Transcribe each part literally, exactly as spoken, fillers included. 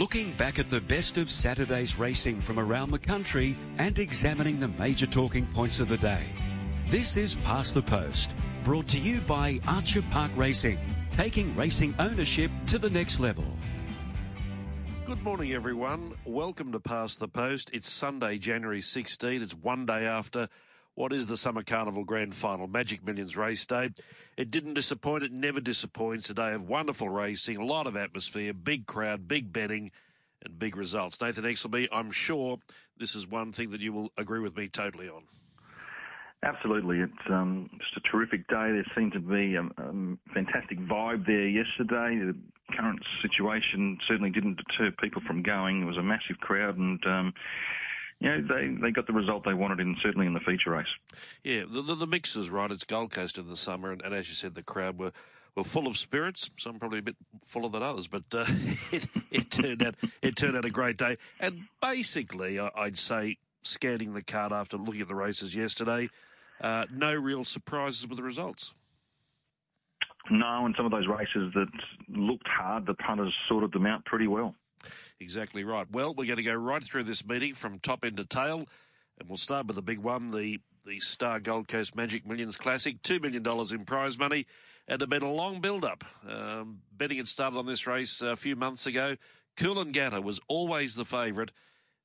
looking back at the best of Saturday's racing from around the country and examining the major talking points of the day. This is Past the Post, brought to you by Archer Park Racing, taking racing ownership to the next level. Good morning, everyone. Welcome to Past the Post. It's Sunday, January sixteenth. It's one day after what is the Summer Carnival Grand Final, Magic Millions Race Day. It didn't disappoint. It never disappoints. A day of wonderful racing, a lot of atmosphere, big crowd, big betting, and big results. Nathan Exelby, I'm sure this is one thing that you will agree with me totally on. Absolutely. It's um, just a terrific day. There seemed to be a, a fantastic vibe there yesterday. The current situation certainly didn't deter people from going. It was a massive crowd and... Um, You know, they, they got the result they wanted, in certainly in the feature race. Yeah, the, the, the mix is right. It's Gold Coast in the summer, and, and as you said, the crowd were, were full of spirits, some probably a bit fuller than others, but uh, it, it, turned out, it turned out a great day. And basically, I, I'd say, scanning the card after looking at the races yesterday, uh, no real surprises with the results. No, and some of those races that looked hard, the punters sorted them out pretty well. Exactly right. Well, we're going to go right through this meeting from top end to tail, and we'll start with the big one, the, the Star Gold Coast Magic Millions Classic, two million dollars in prize money, and it's been a long build-up. Um, betting had started on this race a few months ago. Koolangatta was always the favourite,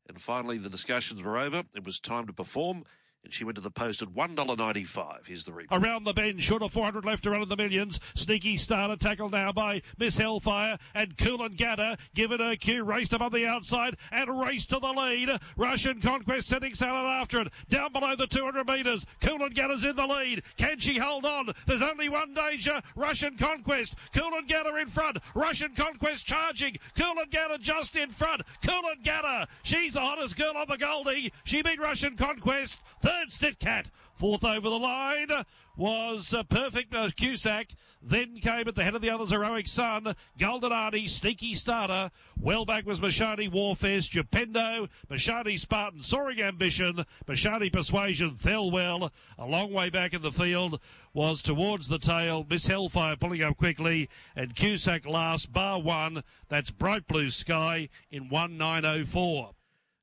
and finally the discussions were over. It was time to perform, and she went to the post at one dollar ninety-five. Here's the replay. Around the bend, short of four hundred left around the millions. Sneaky Starter tackled now by Miss Hellfire, and Koolangatta given her cue, raced above the outside and raced to the lead. Russian Conquest setting sail after it. Down below the two hundred metres, Koolangatta's in the lead. Can she hold on? There's only one danger, Russian Conquest. Koolangatta in front, Russian Conquest charging. Koolangatta just in front. Koolangatta, she's the hottest girl on the Goldie. She beat Russian Conquest. Third Stit Cat. Fourth over the line was uh, Perfect uh, Cusack. Then came at the head of the others, Heroic Sun, Golden Arnie, Sneaky Starter. Well back was Mashani Warfare, Stupendo, Mashani Spartan, Soaring Ambition, Mashani Persuasion, Thelwell. A long way back in the field was towards the tail, Miss Hellfire pulling up quickly, and Cusack last, bar one. That's Bright Blue Sky in one nine oh four.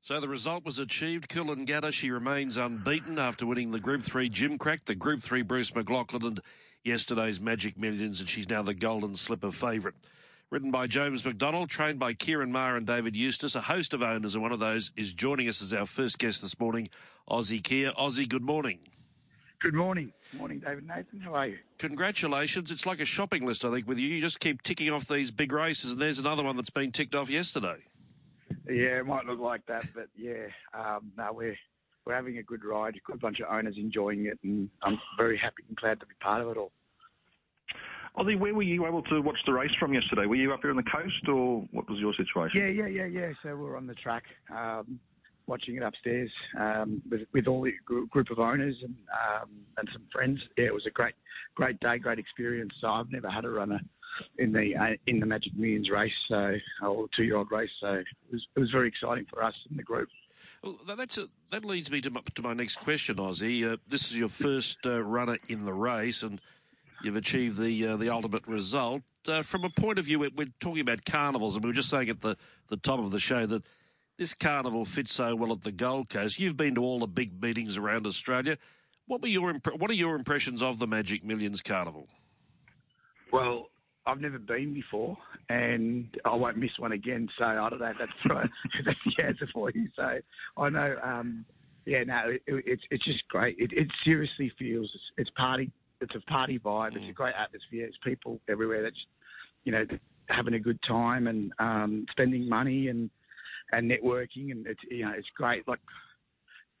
So the result was achieved. Koolangatta, she remains unbeaten after winning the Group three Jim Crack, the Group three Bruce McLaughlin, and yesterday's Magic Millions, and she's now the Golden Slipper favourite. Ridden by James McDonald, trained by Kieran Maher and David Eustace, a host of owners, and one of those is joining us as our first guest this morning, Ozzie Kheir. Ozzie, good morning. Good morning. Morning, David Nathan. How are you? Congratulations. It's like a shopping list, I think, with you. You just keep ticking off these big races, and there's another one that's been ticked off yesterday. Yeah, it might look like that, but yeah, um, no, we're we're having a good ride. A good bunch of owners enjoying it, and I'm very happy and glad to be part of it all. Ozzie, where were you able to watch the race from yesterday? Were you up here on the coast, or what was your situation? Yeah, yeah, yeah, yeah. So we were on the track, um, watching it upstairs um, with with all the group of owners and um, and some friends. Yeah, it was a great great day, great experience. So I've never had a runner in the uh, in the Magic Millions race, so or two-year-old race, so it was, it was very exciting for us in the group. Well, that's a, that leads me to my, to my next question, Ozzie. Uh, this is your first uh, runner in the race, and you've achieved the uh, the ultimate result. Uh, from a point of view, we're, we're talking about carnivals, and we were just saying at the the top of the show that this carnival fits so well at the Gold Coast. You've been to all the big meetings around Australia. What were your imp- what are your impressions of the Magic Millions Carnival? Well, I've never been before, and I won't miss one again. So I don't know if that's, right, if that's the answer for you. So I know, um, yeah, no, it, it's it's just great. It, it seriously feels it's, it's party. It's a party vibe. It's a great atmosphere. It's people everywhere that's, you know, having a good time and um, spending money and and networking, and it's you know it's great. Like,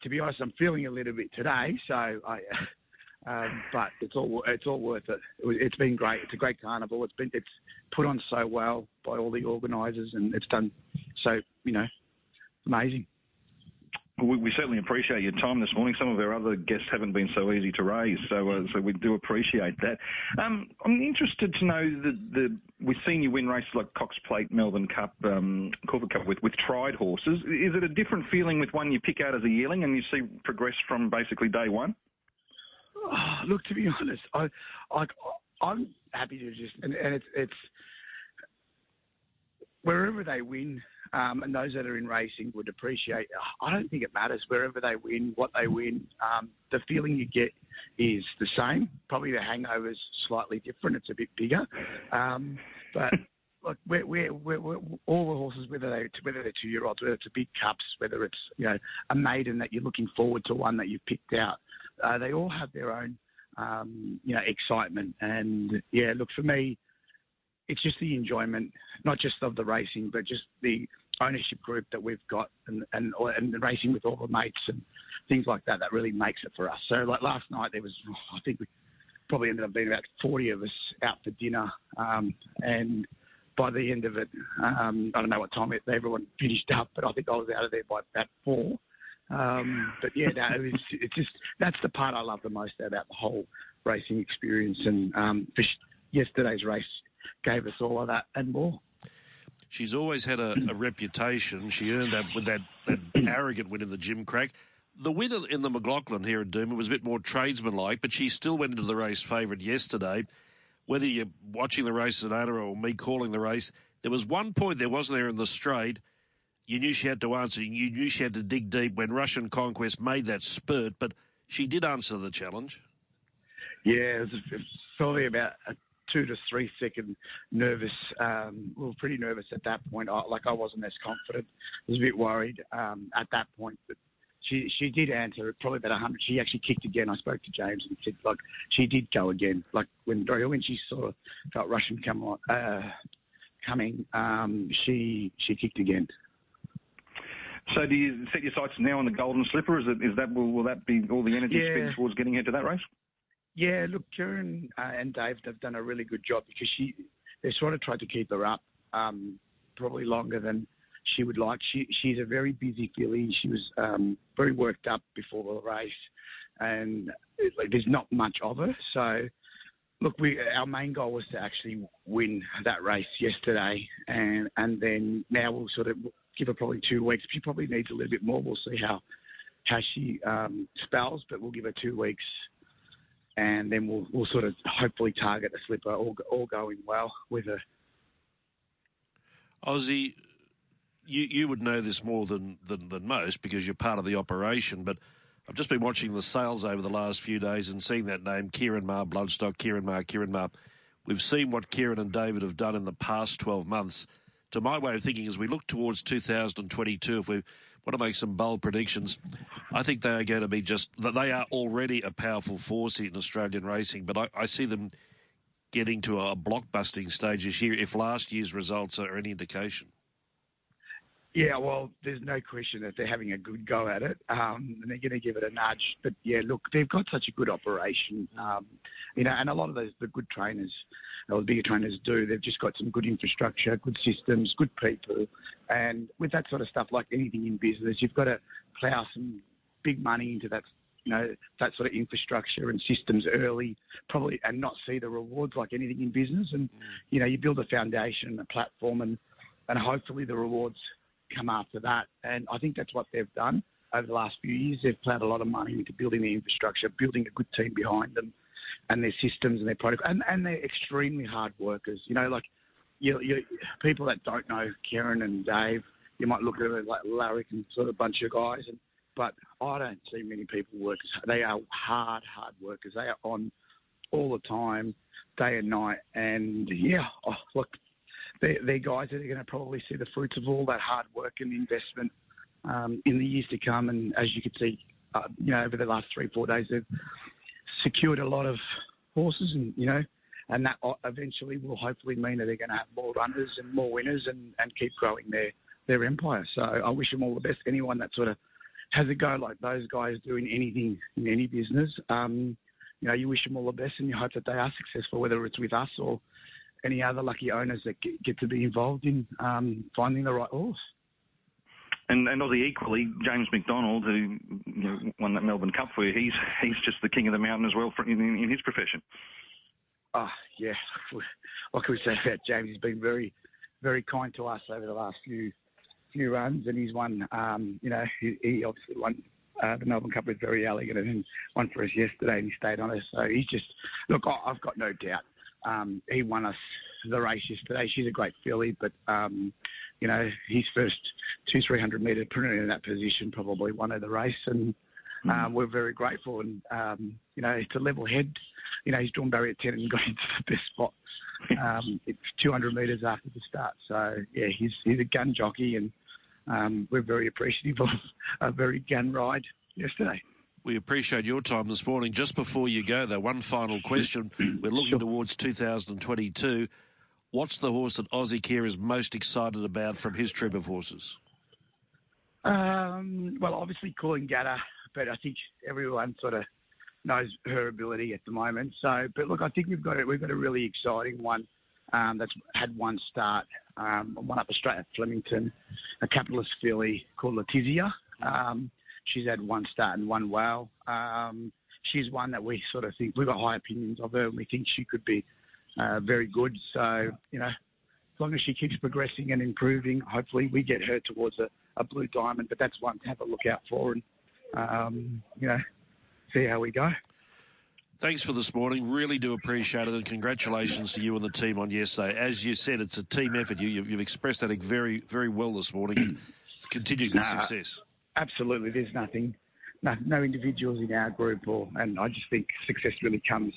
to be honest, I'm feeling a little bit today, so I. Um, but it's all it's all worth it. It's been great. It's a great carnival. It's been it's put on so well by all the organisers, and it's done so you know amazing. We, we certainly appreciate your time this morning. Some of our other guests haven't been so easy to raise, so uh, so we do appreciate that. Um, I'm interested to know that the we've seen you win races like Cox Plate, Melbourne Cup, um, Corporate Cup with with tried horses. Is it a different feeling with one you pick out as a yearling and you see progress from basically day one? Oh, look, to be honest, I, I, I'm happy to just, and, and it's, it's, wherever they win, Um, and those that are in racing would appreciate, I don't think it matters wherever they win, what they win. Um, the feeling you get is the same. Probably the hangover's slightly different. It's a bit bigger. Um, but look, we're, we're, we're, we're all the horses, whether, they, whether they're two-year-olds, whether it's a big cups, whether it's, you know, a maiden that you're looking forward to, one that you've picked out, uh, they all have their own, um, you know, excitement. And, yeah, look, for me, it's just the enjoyment, not just of the racing, but just the ownership group that we've got and, and, and the racing with all the mates and things like that, that really makes it for us. So, like last night, there was, I think we probably ended up being about forty of us out for dinner. Um, and by the end of it, um, I don't know what time it, everyone finished up, but I think I was out of there by about four. Um, but, yeah, no, it was, it's just that's the part I love the most about the whole racing experience. And um, for yesterday's race gave us all of that and more. She's always had a, a reputation. She earned that with that, that arrogant win in the Jim Crack. The win in the McLaughlin here at Dooma was a bit more tradesman-like, but she still went into the race favourite yesterday. Whether you're watching the race as an owner or me calling the race, there was one point there, wasn't there, in the straight, you knew she had to answer, you knew she had to dig deep when Russian Conquest made that spurt, but she did answer the challenge. Yeah, it was probably about a two to three second nervous. Um, we were pretty nervous at that point. I, like I wasn't as confident. I was a bit worried um, at that point. But she she did answer it probably about a hundred. She actually kicked again. I spoke to James and said, like, she did go again. Like, when when she sort of felt Russian come on, uh, coming, um, she she kicked again. So do you set your sights now on the Golden Slipper? Is, it, is that will, will that be all the energy yeah. spent towards getting her to that race? Yeah, look, Kieran uh, and Dave have done a really good job because she, they sort of tried to keep her up um, probably longer than she would like. She She's a very busy filly. She was um, very worked up before the race and it, like, there's not much of her. So, look, we our main goal was to actually win that race yesterday and, and then now we'll sort of give her probably two weeks. She probably needs a little bit more. We'll see how, how she um, spells, but we'll give her two weeks. And then we'll we'll sort of hopefully target the slipper, all, all going well with her. Ozzie, you, you would know this more than, than, than most because you're part of the operation, but I've just been watching the sales over the last few days and seeing that name, Kieran Maher, Bloodstock, Kieran Maher, Kieran Maher. We've seen what Kieran and David have done in the past twelve months. To my way of thinking, as we look towards two thousand twenty-two, if we want to make some bold predictions, I think they are going to be just... They are already a powerful force in Australian racing, but I, I see them getting to a blockbusting stage this year if last year's results are any indication. Yeah, well, there's no question that they're having a good go at it, um, and they're going to give it a nudge. But, yeah, look, they've got such a good operation, um, you know, and a lot of those the good trainers... Or the bigger trainers do. They've just got some good infrastructure, good systems, good people. And with that sort of stuff, like anything in business, you've got to plough some big money into that, you know, that sort of infrastructure and systems early, probably, and not see the rewards like anything in business. And, you know, you build a foundation, a platform, and, and hopefully the rewards come after that. And I think that's what they've done over the last few years. They've plowed a lot of money into building the infrastructure, building a good team behind them, and their systems and their protocols, and, and they're extremely hard workers. You know, like, you, you, people that don't know Kieran and Dave, you might look at them like Larry and sort of bunch of guys, and, but I don't see many people work. They are hard, hard workers. They are on all the time, day and night, and, yeah, oh, look, they're, they're guys that are going to probably see the fruits of all that hard work and investment um, in the years to come, and as you can see, uh, you know, over the last three, four days, they've secured a lot of horses, and you know, and that eventually will hopefully mean that they're going to have more runners and more winners, and, and keep growing their their empire. So I wish them all the best. Anyone that sort of has a go like those guys do in anything in any business, um, you know, you wish them all the best, and you hope that they are successful, whether it's with us or any other lucky owners that get, get to be involved in um, finding the right horse. And, and Ozzie, equally, James McDonald, who you know, won that Melbourne Cup for you, he's, he's just the king of the mountain as well for, in, in his profession. Oh, yeah. What can we say about James? He's been very, very kind to us over the last few few runs, and he's won, um, you know, he, he obviously won uh, the Melbourne Cup with very elegant and won for us yesterday, and he stayed on us. So he's just, look, I've got no doubt. Um, he won us the race yesterday. She's a great filly, but... Um, you know, his first two, three hundred metre printer in that position probably won her the race, and mm. um, we're very grateful. And, um, you know, to level head, you know, he's drawn Barry at ten and got into the best spot. Um, it's two hundred metres after the start. So, yeah, he's, he's a gun jockey, and um, we're very appreciative of a very gun ride yesterday. We appreciate your time this morning. Just before you go, though, one final question. We're looking sure. towards two thousand twenty-two. What's the horse that Ozzie Kheir is most excited about from his troop of horses? Um, well, obviously Koolangatta, but I think everyone sort of knows her ability at the moment. So, but look, I think we've got a, we've got a really exciting one um, that's had one start, um, one up straight at Flemington, a Capitalist filly called Letizia. Um, she's had one start and one well. Um, she's one that we sort of think we've got high opinions of her, and we think she could be uh, very good. So, you know, as long as she keeps progressing and improving, hopefully we get her towards a, a blue diamond. But that's one to have a look out for, and um, you know. See how we go. Thanks for this morning. Really do appreciate it, and congratulations to you and the team on yesterday. As you said, it's a team effort. You, you've, you've expressed that very, very well this morning. And it's continued good no, success. Absolutely. There's nothing, no, no individuals in our group, or, and I just think success really comes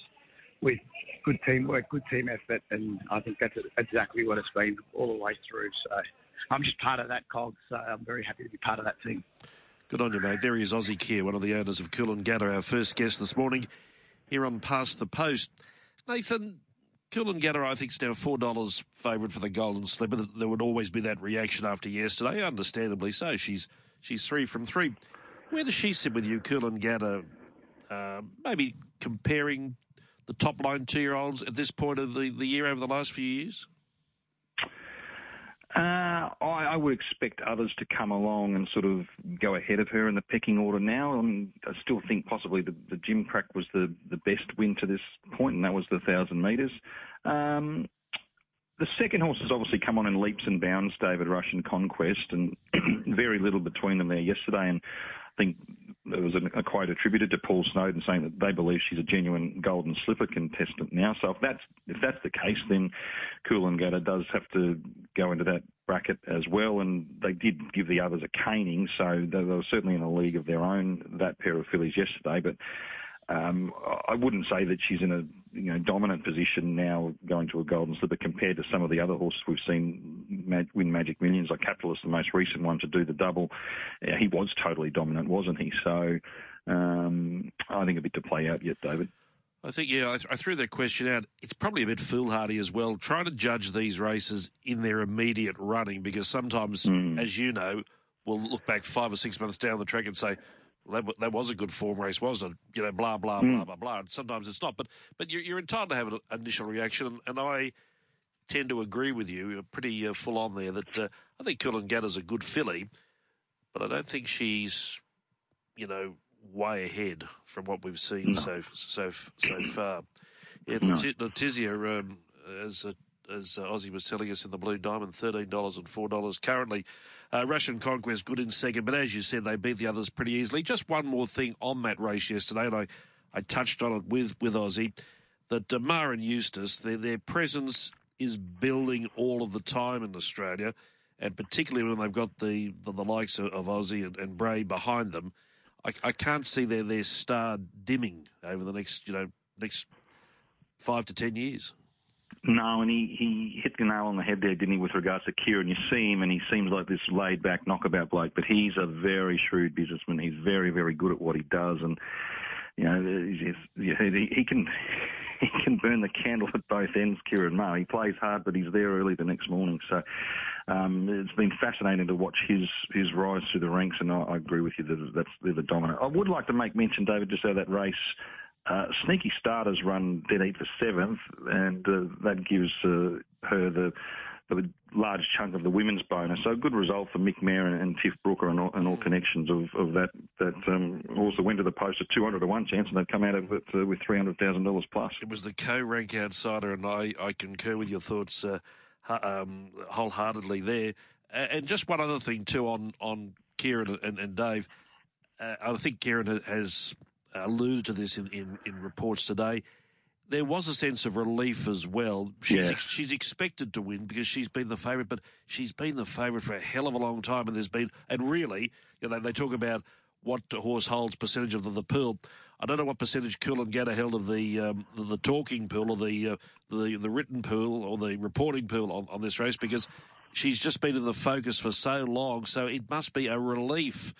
with good teamwork, good team effort, and I think that's exactly what it's been all the way through. So I'm just part of that cog, so I'm very happy to be part of that team. Good on you, mate. There he is, Ozzie Kheir, one of the owners of Koolangatta, our first guest this morning here on Past the Post. Nathan, Koolangatta, I think, is now four dollars favourite for the Golden Slipper. There would always be that reaction after yesterday, understandably so. She's she's three from three. Where does she sit with you, Koolangatta? Uh, maybe comparing the top-line two-year-olds at this point of the, the year over the last few years? Uh, I, I would expect others to come along and sort of go ahead of her in the pecking order now. And I still think possibly the, the Jim Crack was the, the best win to this point, and that was the one thousand metres. Um, the second horse has obviously come on in leaps and bounds, David, Russian Conquest, and very little between them there yesterday. And I think there was a, a quote attributed to Paul Snowden saying that they believe she's a genuine Golden Slipper contestant now. So if that's if that's the case, then Koolangatta does have to go into that bracket as well. And they did give the others a caning, so they, they were certainly in a league of their own, that pair of fillies yesterday. But um, I wouldn't say that she's in a you know dominant position now going to a Golden Slipper compared to some of the other horses we've seen mag- win Magic Millions, like Capitalist, the most recent one to do the double. Yeah, he was totally dominant, wasn't he? So um, I think a bit to play out yet, David. I think, yeah, I, th- I threw that question out. It's probably a bit foolhardy as well, trying to judge these races in their immediate running, because sometimes, mm. as you know, we'll look back five or six months down the track and say, Well, that, that was a good form race, wasn't it? You know, blah, blah, mm. blah, blah, blah. And sometimes it's not. But but you're, you're entitled to have an initial reaction, and, and I tend to agree with you. You're pretty uh, full on there that uh, I think Koolangatta's a good filly, but I don't think she's, you know, way ahead from what we've seen no. so so so far. Yeah, no. Letizia, um, as a as Ozzie was telling us in the Blue Diamond, thirteen dollars and four dollars currently. Uh, Russian Conquest good in second, but as you said, they beat the others pretty easily. Just one more thing on that race yesterday, and I, I touched on it with, with Ozzie, that Damar and Eustace, their, their presence is building all of the time in Australia, and particularly when they've got the, the, the likes of, of Ozzie and, and Bray behind them. I, I can't see their, their star dimming over the next, you know, next five to ten years. No, and he, he hit the nail on the head there, didn't he, with regards to Kheir? And you see him, and he seems like this laid-back, knockabout bloke, but he's a very shrewd businessman. He's very, very good at what he does, and you know he, he can he can burn the candle at both ends, Kieran Maher. He plays hard, but he's there early the next morning. So um, it's been fascinating to watch his his rise through the ranks, and I, I agree with you that that's they're the dominant. I would like to make mention, David, just out of that race. Uh, Sneaky Starter's run dead heat for seventh, and uh, that gives uh, her the, the large chunk of the women's bonus. So a good result for Mick Mayer and, and Tiff Brooker and all, and all connections of, of that, that um, horse that went to the post at two hundred to one chance, and they've come out of it uh, with three hundred thousand dollars plus. It was the co-rank outsider, and I, I concur with your thoughts uh, um, wholeheartedly there. And just one other thing, too, on, on Kieran and, and Dave. Uh, I think Kieran has alluded to this in, in, in reports today. there was a sense of relief as well. She's, yeah. ex she's expected to win because she's been the favourite, but she's been the favourite for a hell of a long time. And there's been, and really, you know, they, they talk about what horse holds percentage of the, the pool. I don't know what percentage Koolangatta held of the, um, the the talking pool or the uh, the the written pool or the reporting pool on, on this race, because she's just been in the focus for so long. So it must be a relief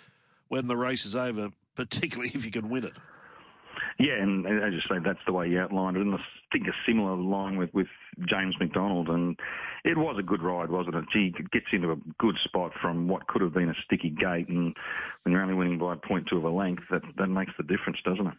when the race is over, particularly if you can win it. Yeah, and as you say, that's the way you outlined it. And I think a similar line with, with James McDonald. And it was a good ride, wasn't it? Gee, it gets into a good spot from what could have been a sticky gate. And when you're only winning by point two of a length, that, that makes the difference, doesn't it?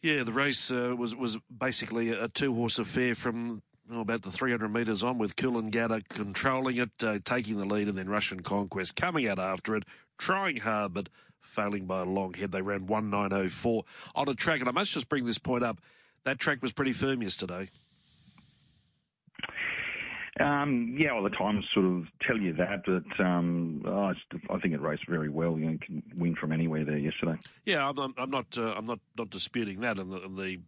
Yeah, the race uh, was, was basically a two-horse affair from oh, about the three hundred metres on, with Koolangatta controlling it, uh, taking the lead, and then Russian Conquest coming out after it, trying hard, but failing by a long head. They ran one nine oh four on a track, and I must just bring this point up, that track was pretty firm yesterday. Um, yeah, well, the times sort of tell you that, but um, oh, I think it raced very well. You know, you can win from anywhere there yesterday. Yeah, I'm, I'm, I'm not, uh, I'm not, not disputing that, and the, and the,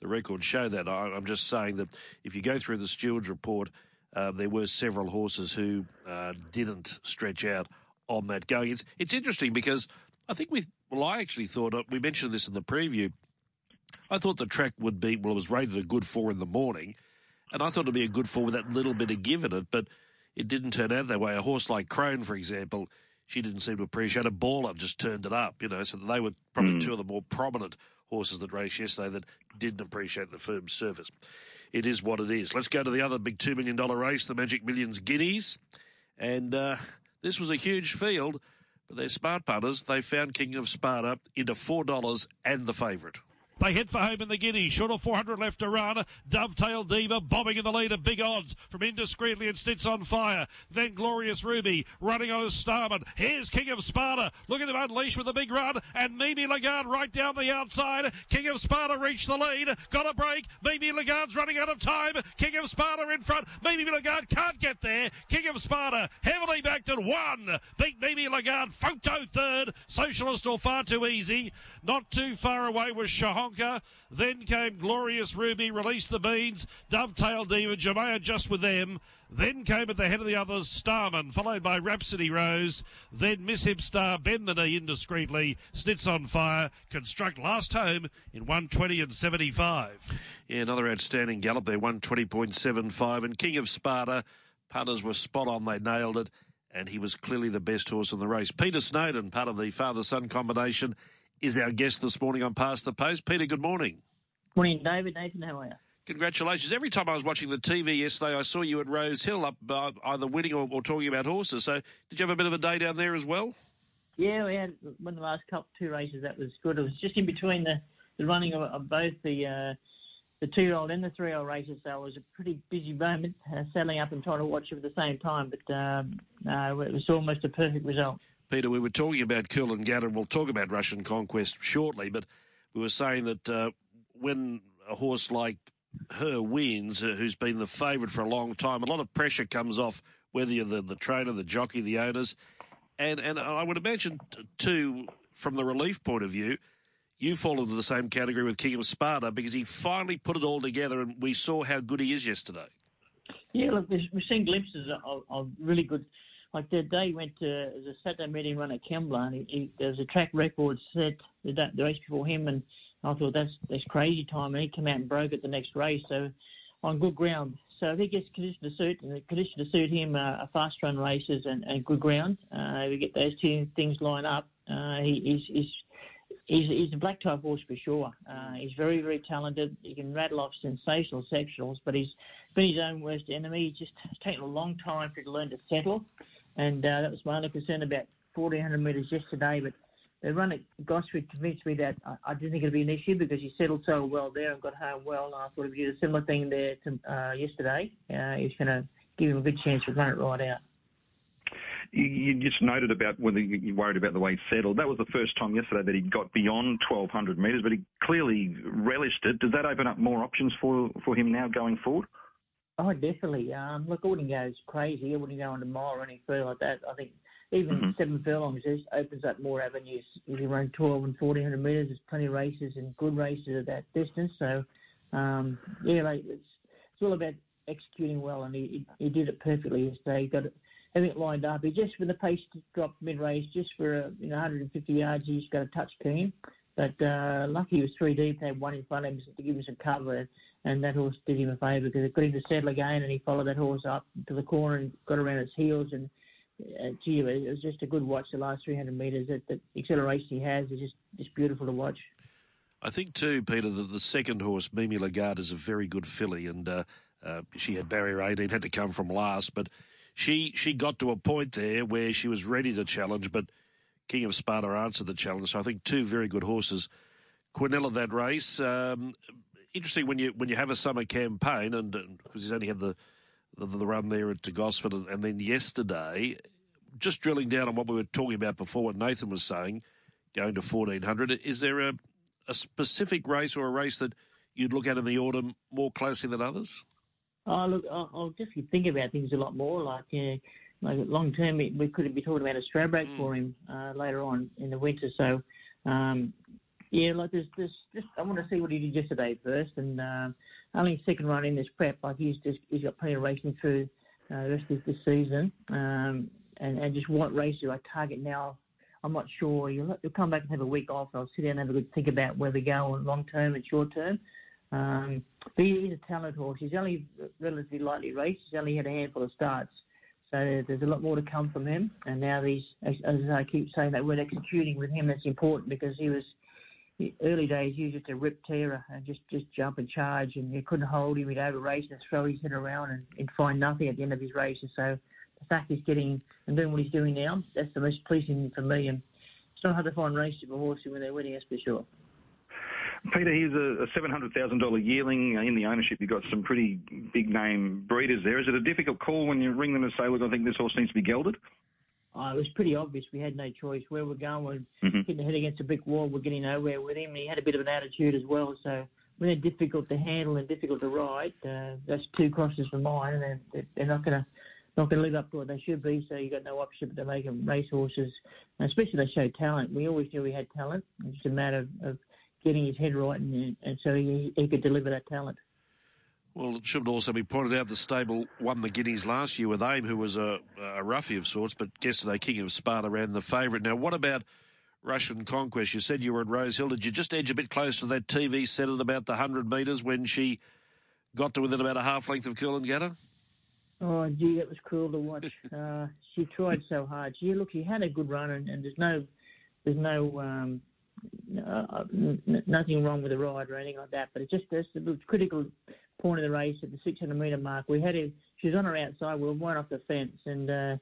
the records show that. I, I'm just saying that if you go through the stewards' report, uh, there were several horses who uh, didn't stretch out on that going. It's, it's interesting because I think we, well, I actually thought, we mentioned this in the preview, I thought the track would be, well, it was rated a good four in the morning, and I thought it'd be a good four with that little bit of give in it, but it didn't turn out that way. A horse like Crone, for example, she didn't seem to appreciate it. Baller just turned it up, you know, so they were probably mm. two of the more prominent horses that raced yesterday that didn't appreciate the firm surface. It is what it is. Let's go to the other big two million dollar race, the Magic Millions Guineas, and uh, this was a huge field. But they're smart punters. They found King of Sparta into four dollars and the favourite. They hit for home in the Guinea. Short of four hundred left to run. Dovetail Diva bobbing in the lead at big odds from Indiscreetly and Stitz on Fire. Then Glorious Ruby running on his starboard. Here's King of Sparta looking to unleash with a big run. And Mimi Lagarde right down the outside. King of Sparta reached the lead. Got a break. Mimi Lagarde's running out of time. King of Sparta in front. Mimi Lagarde can't get there. King of Sparta heavily backed at one. Beat Mimi Lagarde. Photo third. Socialist or Far Too Easy. Not too far away was Shahon. Then came Glorious Ruby, Release the Beans, Dovetail Diva, Jamea just with them. Then came at the head of the others, Starman, followed by Rhapsody Rose. Then Miss Hip Star, Bend the Knee Indiscreetly, Snitz on Fire, Construct last home in one twenty and seventy-five. Yeah, another outstanding gallop there, one twenty point seven five. And King of Sparta, punters were spot on, they nailed it. And he was clearly the best horse in the race. Peter Snowden, part of the father-son combination, is our guest this morning on Past the Post. Peter, good morning. Morning, David. Nathan, how are you? Congratulations. Every time I was watching the T V yesterday, I saw you at Rose Hill up uh, either winning or, or talking about horses. So did you have a bit of a day down there as well? Yeah, we had won the last couple, two races. That was good. It was just in between the, the running of, of both the uh, the two-year-old and the three-year-old races. So it was a pretty busy moment, uh, saddling up and trying to watch it at the same time. But um, uh, it was almost a perfect result. Peter, we were talking about Koolangatta, and we'll talk about Russian Conquest shortly, but we were saying that uh, when a horse like her wins, uh, who's been the favourite for a long time, a lot of pressure comes off, whether you're the, the trainer, the jockey, the owners. And, and I would imagine, too, from the relief point of view, you fall into the same category with King of Sparta because he finally put it all together, and we saw how good he is yesterday. Yeah, look, we've seen glimpses of, of really good... Like the day he went to, it was a Saturday meeting run at Kembla, and he, he, there was a track record set the, day, the race before him, and I thought that's that's crazy time, and he came out and broke at the next race, so on good ground. So if he gets conditioned to suit, and the condition to suit him are uh, fast run races and, and good ground. Uh, we get those two things line up. Uh, he, he's, he's he's he's a black type horse for sure. Uh, he's very very talented. He can rattle off sensational sectionals, but he's been his own worst enemy. He's just taken a long time to learn to settle. And uh, that was my only concern about fourteen hundred metres yesterday. But the run at Gosford convinced me that I, I didn't think it would be an issue because he settled so well there and got home well. And I thought he would do a similar thing there to, uh, yesterday. Uh, he's going to give him a good chance to run it right out. You just noted about whether you worried about the way he settled. That was the first time yesterday that he got beyond twelve hundred metres, but he clearly relished it. Does that open up more options for, for him now going forward? Oh, definitely. Um, look, I wouldn't go crazy. I wouldn't go on a mile or any further like that. I think even mm-hmm. seven furlongs just opens up more avenues. If you run twelve and fourteen hundred metres, there's plenty of races and good races at that distance. So um, yeah, like it's it's all about executing well, and he he did it perfectly yesterday. He got it, everything lined up. He just for the pace to drop mid race, just for a, you know one hundred fifty yards, he just got a touch clean. But uh, lucky he was three deep, had one in front of him to give him some cover, and that horse did him a favour because it got him to saddle again, and he followed that horse up to the corner and got around its heels. And uh, gee, it was just a good watch the last three hundred metres. That the acceleration he has is just, just beautiful to watch. I think too, Peter, that the second horse, Mimi Lagarde, is a very good filly, and uh, uh, she had barrier eighteen, had to come from last, but she she got to a point there where she was ready to challenge, but King of Sparta answered the challenge. So I think two very good horses Quinella that race. Um, interesting when you when you have a summer campaign, and because he's only had the, the the run there at Gosford, and, and then yesterday, just drilling down on what we were talking about before, what Nathan was saying, going to fourteen hundred. Is there a a specific race or a race that you'd look at in the autumn more closely than others? Oh, look, I'll, I'll just think about things a lot more. Like, yeah. Like long term, we could be talking about a Strabag mm. for him uh, later on in the winter. So, um, yeah, like there's this. I want to see what he did yesterday first, and uh, only second run in this prep. Like he's just he's got plenty of racing through uh, the rest of this season, um, and and just what race do I target now? I'm not sure. You'll, you'll come back and have a week off. I'll sit down and have a good think about where we go on long term and short term. Um, but he's a talented horse. He's only relatively lightly raced. He's only had a handful of starts. So there's a lot more to come from him, and now these, as I keep saying, that word executing with him, that's important because he was, early days, he was just a rip tearer and just, just jump and charge, and you couldn't hold him, he'd over-race and throw his head around and, and find nothing at the end of his race. And so the fact he's getting and doing what he's doing now, that's the most pleasing for me, and it's not hard to find races for horses when they're winning, that's for sure. Peter, he's a seven hundred thousand dollars yearling in the ownership. You've got some pretty big-name breeders there. Is it a difficult call when you ring them and say, look, I think this horse needs to be gelded? Oh, it was pretty obvious. We had no choice. Where we're going, we're mm-hmm. hitting the head against a brick wall. We're getting nowhere with him. He had a bit of an attitude as well. So when they're difficult to handle and difficult to ride, uh, that's two crosses for mine, and they're, they're not going to not going to live up to what they should be, so you've got no option but to make them racehorses, and especially they show talent. We always knew we had talent. It's just a matter of... of getting his head right, and, and so he, he could deliver that talent. Well, it should also be pointed out the stable won the Guineas last year with Aim, who was a, a roughie of sorts, but yesterday King of Sparta ran the favourite. Now, what about Russian Conquest? You said you were at Rosehill. Did you just edge a bit close to that T V set at about the one hundred metres when she got to within about a half length of Koolangatta? Oh, gee, that was cruel to watch. uh, she tried so hard. She, look, she had a good run, and, and there's no... There's no um, Uh, nothing wrong with the ride or anything like that, but it's just this critical point of the race at the six hundred metre mark. We had her, she was on her outside, we were one off the fence, and uh,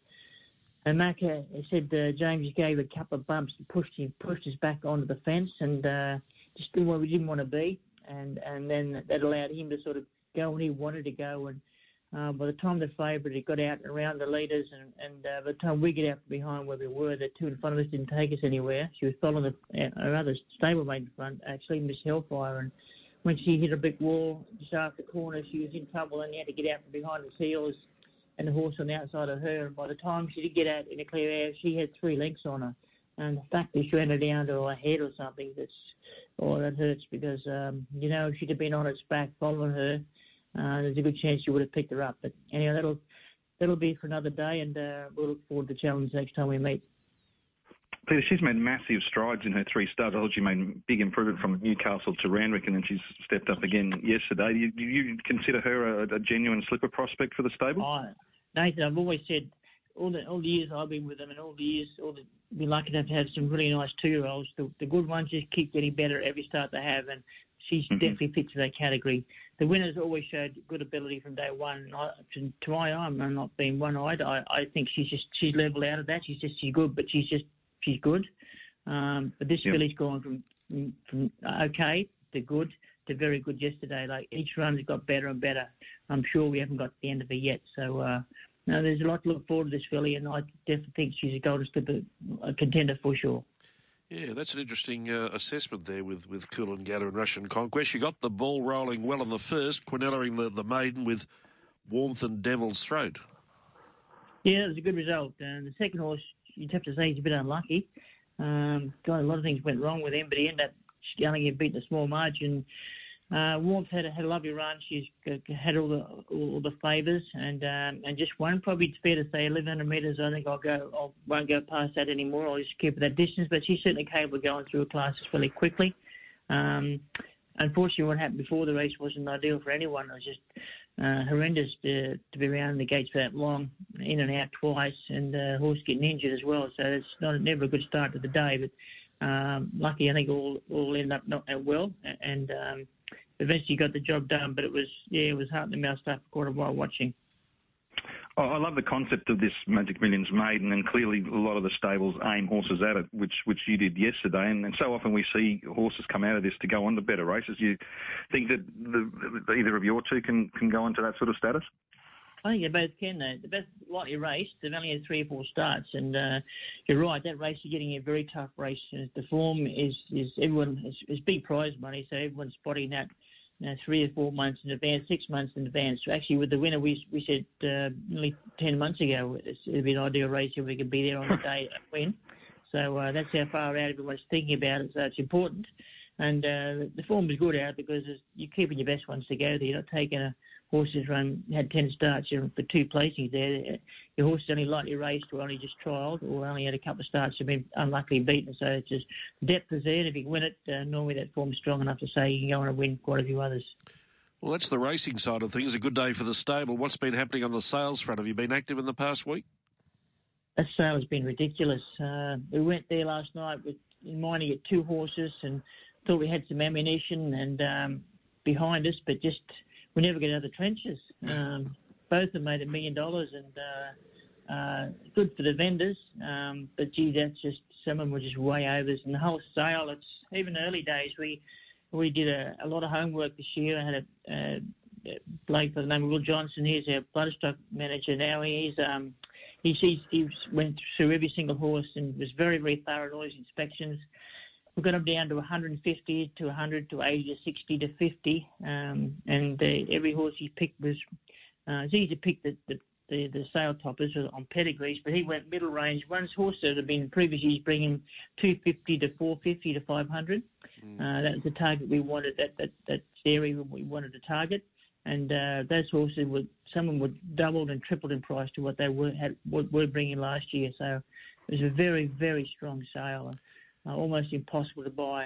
and Mac had, said uh, James gave a couple of bumps and pushed him, pushed us back onto the fence, and uh, just did what we didn't want to be, and, and then that allowed him to sort of go when he wanted to go, and uh, by the time the favourite had got out and around the leaders, and, and uh, by the time we get out behind where we were, the two in front of us didn't take us anywhere. She was following the, uh, her other stablemate in front, actually, Miss Hellfire, and when she hit a big wall just after the corner, she was in trouble, and you had to get out from behind his heels and the horse on the outside of her. And by the time she did get out in the clear air, she had three lengths on her. And the fact that she went down to her head or something, that's, oh, that hurts because, um, you know, if she'd have been on its back following her, Uh, there's a good chance you would have picked her up. But anyway, that'll that'll be for another day, and uh, we'll look forward to the challenge next time we meet. Peter, she's made massive strides in her three starts. I thought she made big improvement from Newcastle to Randwick, and then she's stepped up again yesterday. Do you, do you consider her a, a genuine slipper prospect for the stable? Oh, Nathan, I've always said all the all the years I've been with them, and all the years, all the, we're lucky enough to have some really nice two-year-olds. The, the good ones just keep getting better every start they have, and she mm-hmm. definitely fits that category. The winners always showed good ability from day one. I, to, to my eye, I'm not being one-eyed. I, I think she's just she's leveled out of that. She's just she's good, but she's just she's good. Um, but this yep. filly's gone from from okay to good to very good yesterday. Like each run has got better and better. I'm sure we haven't got to the end of it yet. So uh, no, there's a lot to look forward to this filly, and I definitely think she's a Golden Slipper a contender for sure. Yeah, that's an interesting uh, assessment there with, with Koolangatta and Russian Conquest. You got the ball rolling well in the first, Quinellering the, the maiden with Warmth and Devil's Throat. Yeah, it was a good result. And uh, the second horse, you'd have to say he's a bit unlucky. Um, God, a lot of things went wrong with him, but he ended up only getting beaten a small margin. Uh, Warmth had a, had a lovely run. She's had all the all the favours, and um, and just one, probably it's fair to say, eleven hundred metres. I think I'll go. I'll won't go past that anymore. I'll just keep that distance. But she's certainly capable of going through a class fairly quickly. Um, unfortunately, what happened before the race wasn't ideal for anyone. It was just uh, horrendous to, to be around the gates for that long, in and out twice, and the uh, horse getting injured as well. So it's not never a good start to the day. But um, lucky, I think all all ended up not that well, and. Um, Eventually got the job done, but it was yeah, it was heart in the mouth stuff for quite a while watching. Oh, I love the concept of this Magic Millions maiden, and clearly a lot of the stables aim horses at it, which which you did yesterday. And, and so often we see horses come out of this to go on to better races. You think that the, either of your two can can go on to that sort of status? I think they both can, though. They're both lightly raced. They've only had three or four starts, and uh, you're right, that race, you're getting a very tough race. The form is, is everyone, it's, it's big prize money, so everyone's spotting that you know, three or four months in advance, six months in advance. So actually, with the winner, we we said uh, nearly ten months ago, it would be an ideal race if we could be there on the day and win. So uh, that's how far out everyone's thinking about it, so it's important. And uh, the form is good out because you're keeping your best ones together. You're not taking a horses run had ten starts for two placings there. Your horse is only lightly raced or only just trialled or only had a couple of starts and been unluckily beaten. So it's just depth is there. And if you win it, uh, normally that form's strong enough to say you can go on and win quite a few others. Well, that's the racing side of things. A good day for the stable. What's been happening on the sales front? Have you been active in the past week? That sale has been ridiculous. Uh, we went there last night with in mind to get two horses and thought we had some ammunition and um, behind us, but just... we never get out of the trenches. Um, both have made a million dollars and uh, uh, good for the vendors. Um, but, gee, that's just some of them were just way overs. And the whole sale, it's, even early days, we we did a, a lot of homework this year. I had a, a bloke by the name of Will Johnson. He's our bloodstock manager now. He's, um, he, sees, he went through every single horse and was very, very thorough in all his inspections. We got them down to one hundred fifty, to one hundred, to eighty, to sixty, to fifty, um, and uh, every horse he picked was. Uh, it's easy to pick the the, the, the sale toppers on pedigrees, but he went middle range. One's horse that had been previously he's bringing two fifty to four fifty to five hundred. Mm. Uh, that was the target we wanted. That that that area we wanted to target, and uh, those horses were some of them were doubled and tripled in price to what they were had what were bringing last year. So it was a very very strong sale. Uh, almost impossible to buy.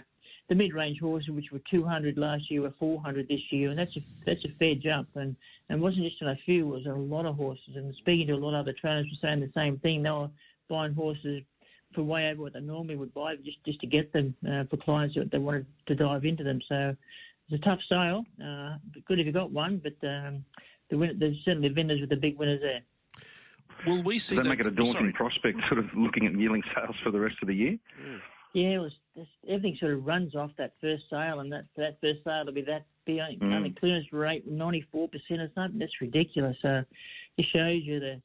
The mid-range horses, which were two hundred last year, were four hundred this year, and that's a that's a fair jump. And, and it wasn't just on a few; it was on a lot of horses. And speaking to a lot of other trainers, were saying the same thing. They were buying horses for way over what they normally would buy, just just to get them uh, for clients that they wanted to dive into them. So it's a tough sale. Uh, good if you got one, but um, the win- there's certainly vendors with the big winners there. Will we see? Does that, that make it a daunting Sorry. prospect, sort of looking at yearling sales for the rest of the year? Yeah. Yeah, it was just, everything sort of runs off that first sale, and that that first sale will be that be only, mm. only clearance rate ninety four percent or something. That's ridiculous. So it shows you the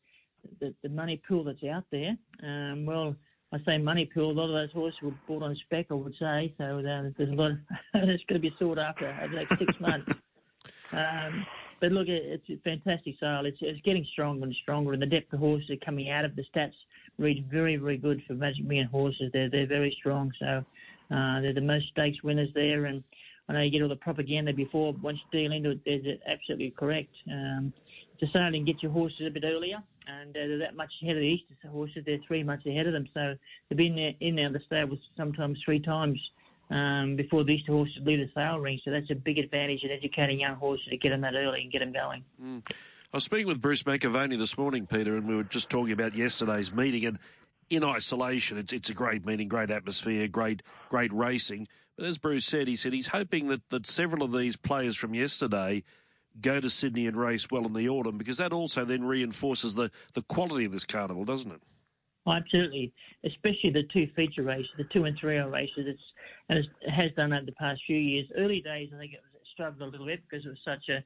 the, the money pool that's out there. Um, well, I say money pool. A lot of those horses were bought on spec, I would say. So uh, there's a lot. Of, it's going to be sought after over the next six months. Um, but look, it's a fantastic sale. It's it's getting stronger and stronger, and the depth of horses are coming out of the stats. Read very, very good for Magic Million horses. They're they're very strong. So uh, they're the most stakes winners there. And I know you get all the propaganda before. Once you deal into it, they're absolutely correct. Um, to sale and get your horses a bit earlier, and uh, they're that much ahead of the Easter horses. They're three months ahead of them. So they've been there, in there the stables sometimes three times um, before the Easter horses leave the sale ring. So that's a big advantage in educating young horses to get them that early and get them going. Mm. I was speaking with Bruce McAvaney this morning, Peter, and we were just talking about yesterday's meeting. And in isolation, it's, it's a great meeting, great atmosphere, great great racing. But as Bruce said, he said he's hoping that, that several of these players from yesterday go to Sydney and race well in the autumn, because that also then reinforces the, the quality of this carnival, doesn't it? Oh, absolutely, especially the two feature races, the two and three-hour races. It's, and it has done over the past few years. Early days, I think it, was, it struggled a little bit because it was such a...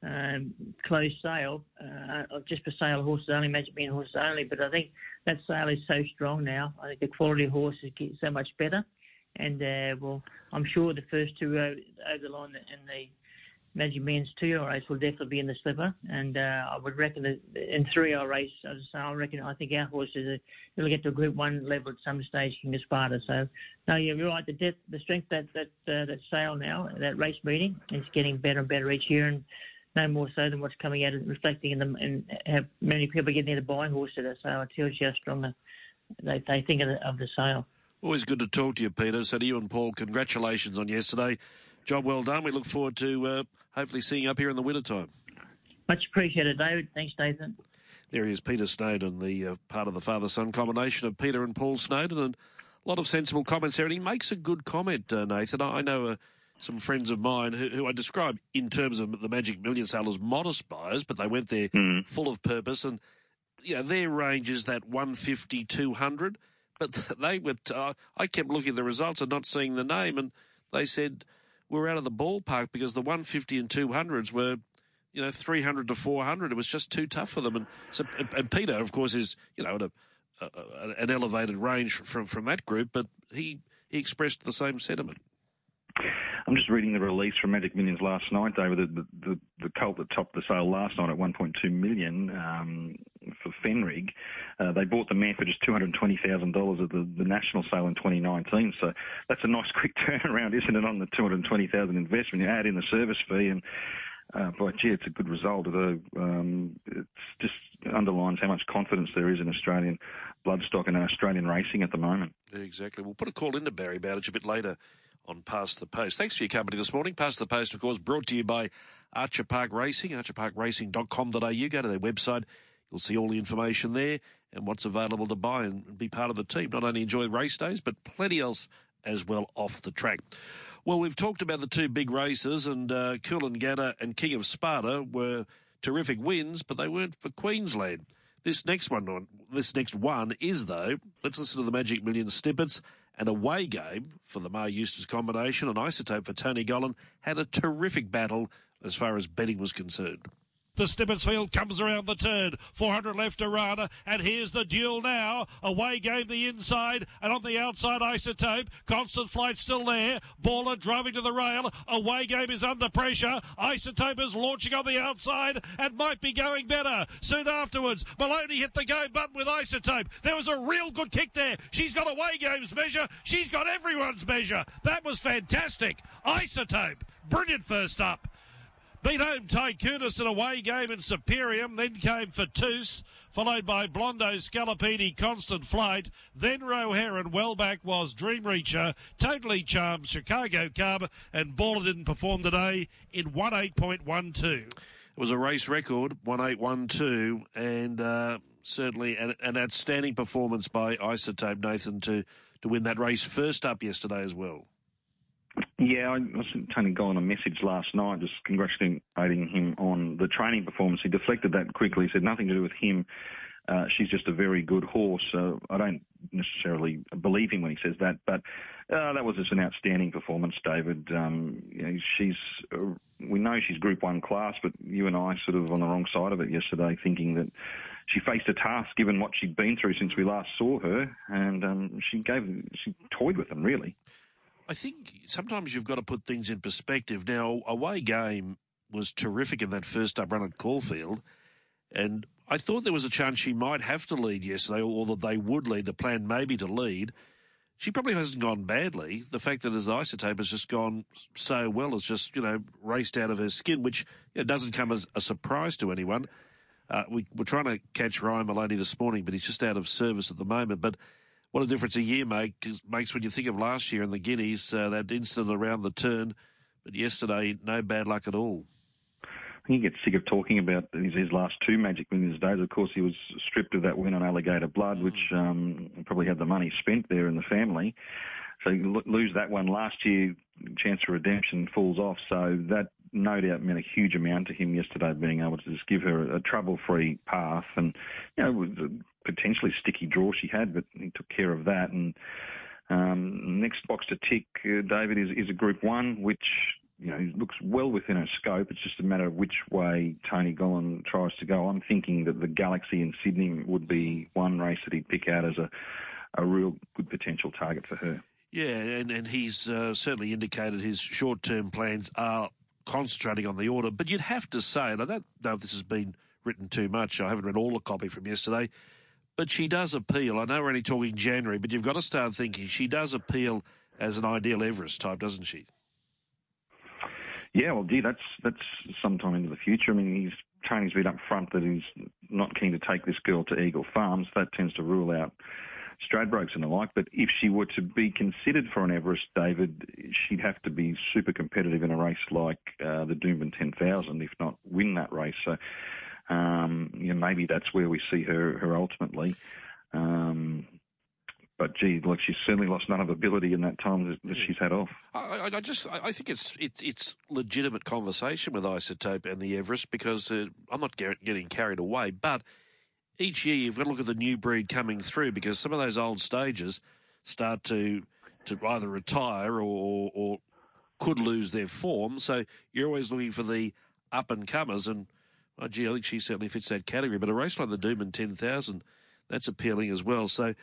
Um, closed sale, uh, just for sale horses only, Magic Million horses only. But I think that sale is so strong now. I think the quality of horses get so much better, and uh, well, I'm sure the first two over, over the line and the Magic Millions two-year-old race will definitely be in the slipper, and uh, I would reckon that in three-year race, I reckon I think our horses will get to a Group One level at some stage, King of Sparta. So, no, you're right. The depth, the strength that that uh, that sale now, that race meeting, is getting better and better each year, and no more so than what's coming out, and reflecting in them, and how many people are getting there to buy horses. So it tells you how strong they they think of the, of the sale. Always good to talk to you, Peter. So to you and Paul, congratulations on yesterday. Job well done. We look forward to uh, hopefully seeing you up here in the wintertime. Much appreciated, David. Thanks, Nathan. There he is, Peter Snowden, the uh, part of the father-son combination of Peter and Paul Snowden, and a lot of sensible comments there. And he makes a good comment, uh, Nathan. I, I know uh, some friends of mine who, who I describe in terms of the Magic Millions sale as modest buyers, but they went there mm. full of purpose. And you know, their range is that one fifty, two hundred. But they were. Uh, I kept looking at the results and not seeing the name, and they said we're out of the ballpark because the one fifty and two hundreds were, you know, three hundred to four hundred. It was just too tough for them. And so, and Peter, of course, is, you know, at a, a, an elevated range from, from that group, but he, he expressed the same sentiment. I'm just reading the release from Magic Millions last night, David. The the, the colt that topped the sale last night at one point two million dollars um, for Fenrig. Uh, they bought the mare for just two hundred twenty thousand dollars at the, the national sale in twenty nineteen. So that's a nice quick turnaround, isn't it, on the two hundred twenty thousand dollars investment? You add in the service fee and, uh, boy, gee, it's a good result. Although um, it just underlines how much confidence there is in Australian bloodstock and Australian racing at the moment. Exactly. We'll put a call into Barry Bowditch a bit later on Past the Post. Thanks for your company this morning. Past the Post, of course, brought to you by Archer Park Racing, archer park racing dot com dot a u. Go to their website. You'll see all the information there and what's available to buy and be part of the team. Not only enjoy race days, but plenty else as well off the track. Well, we've talked about the two big races, and uh, Koolangatta and King of Sparta were terrific wins, but they weren't for Queensland. This next one, this next one is, though, let's listen to the Magic Millions snippets. An Away Game for the Mar Eustace combination and Isotope for Tony Gollan had a terrific battle as far as betting was concerned. The Snippersfield comes around the turn. four hundred left to Rana, and here's the duel now. Away Game the inside, and on the outside Isotope. Constant Flight still there. Baller driving to the rail. Away Game is under pressure. Isotope is launching on the outside and might be going better. Soon afterwards, Maloney hit the go button with Isotope. There was a real good kick there. She's got Away Game's measure. She's got everyone's measure. That was fantastic. Isotope, brilliant first up. Beat home Tycoonis in Away Game in Superior, then came Fatous, followed by Blondo, Scalapini, Constant Flight, then Roheron. Well back was Dreamreacher, Totally Charmed, Chicago Cub, and Baller didn't perform today in one eight point one two. It was a race record, one eight one two, and uh, certainly an, an outstanding performance by Isotope, Nathan, to, to win that race first up yesterday as well. Yeah, I sent Tony Gollan a message last night just congratulating him on the training performance. He deflected that quickly. He said nothing to do with him. Uh, she's just a very good horse. So I don't necessarily believe him when he says that, but uh, that was just an outstanding performance, David. Um, you know, she's uh, we know she's Group One class, but you and I sort of on the wrong side of it yesterday, thinking that she faced a task given what she'd been through since we last saw her, and um, she gave she toyed with them really. I think sometimes you've got to put things in perspective. Now, Away Game was terrific in that first up run at Caulfield, and I thought there was a chance she might have to lead yesterday, or that they would lead. The plan maybe to lead. She probably hasn't gone badly. The fact that his Isotope has just gone so well, it's just, you know, raced out of her skin, which, you know, doesn't come as a surprise to anyone. Uh, we, we're trying to catch Ryan Maloney this morning, but he's just out of service at the moment. But what a difference a year make, makes when you think of last year in the Guineas, uh, that incident around the turn. But yesterday, no bad luck at all. He gets sick of talking about his, his last two Magic Millions days. Of course, he was stripped of that win on Alligator Blood, which um, probably had the money spent there in the family. So you lose that one last year, chance for redemption falls off. So that no doubt meant a huge amount to him yesterday, being able to just give her a trouble-free path and, you know, it was a potentially sticky draw she had, but he took care of that. And um, next box to tick, uh, David, is, is a Group One, which, you know, looks well within her scope. It's just a matter of which way Tony Gollan tries to go. I'm thinking that the Galaxy in Sydney would be one race that he'd pick out as a, a real good potential target for her. Yeah, and, and he's uh, certainly indicated his short-term plans are concentrating on the order, but you'd have to say, and I don't know if this has been written too much, I haven't read all the copy from yesterday, but she does appeal. I know we're only talking January, but you've got to start thinking she does appeal as an ideal Everest type, doesn't she? Yeah, well, gee, that's that's sometime into the future. I mean, he's Tony's been up front that he's not keen to take this girl to Eagle Farms. That tends to rule out Stradbrokes and the like. But if she were to be considered for an Everest, David, she'd have to be super competitive in a race like uh, the Doomben ten thousand, if not win that race. So um, you know, maybe that's where we see her, her ultimately. Um, but gee, look, she's certainly lost none of ability in that time that, that she's had off. I, I just, I think it's it's it's legitimate conversation with Isotope and the Everest, because uh, I'm not getting carried away, but each year you've got to look at the new breed coming through, because some of those old stages start to to either retire or, or, or could lose their form. So you're always looking for the up-and-comers, and, oh, gee, I think she certainly fits that category. But a race like the Doomben ten thousand, that's appealing as well. So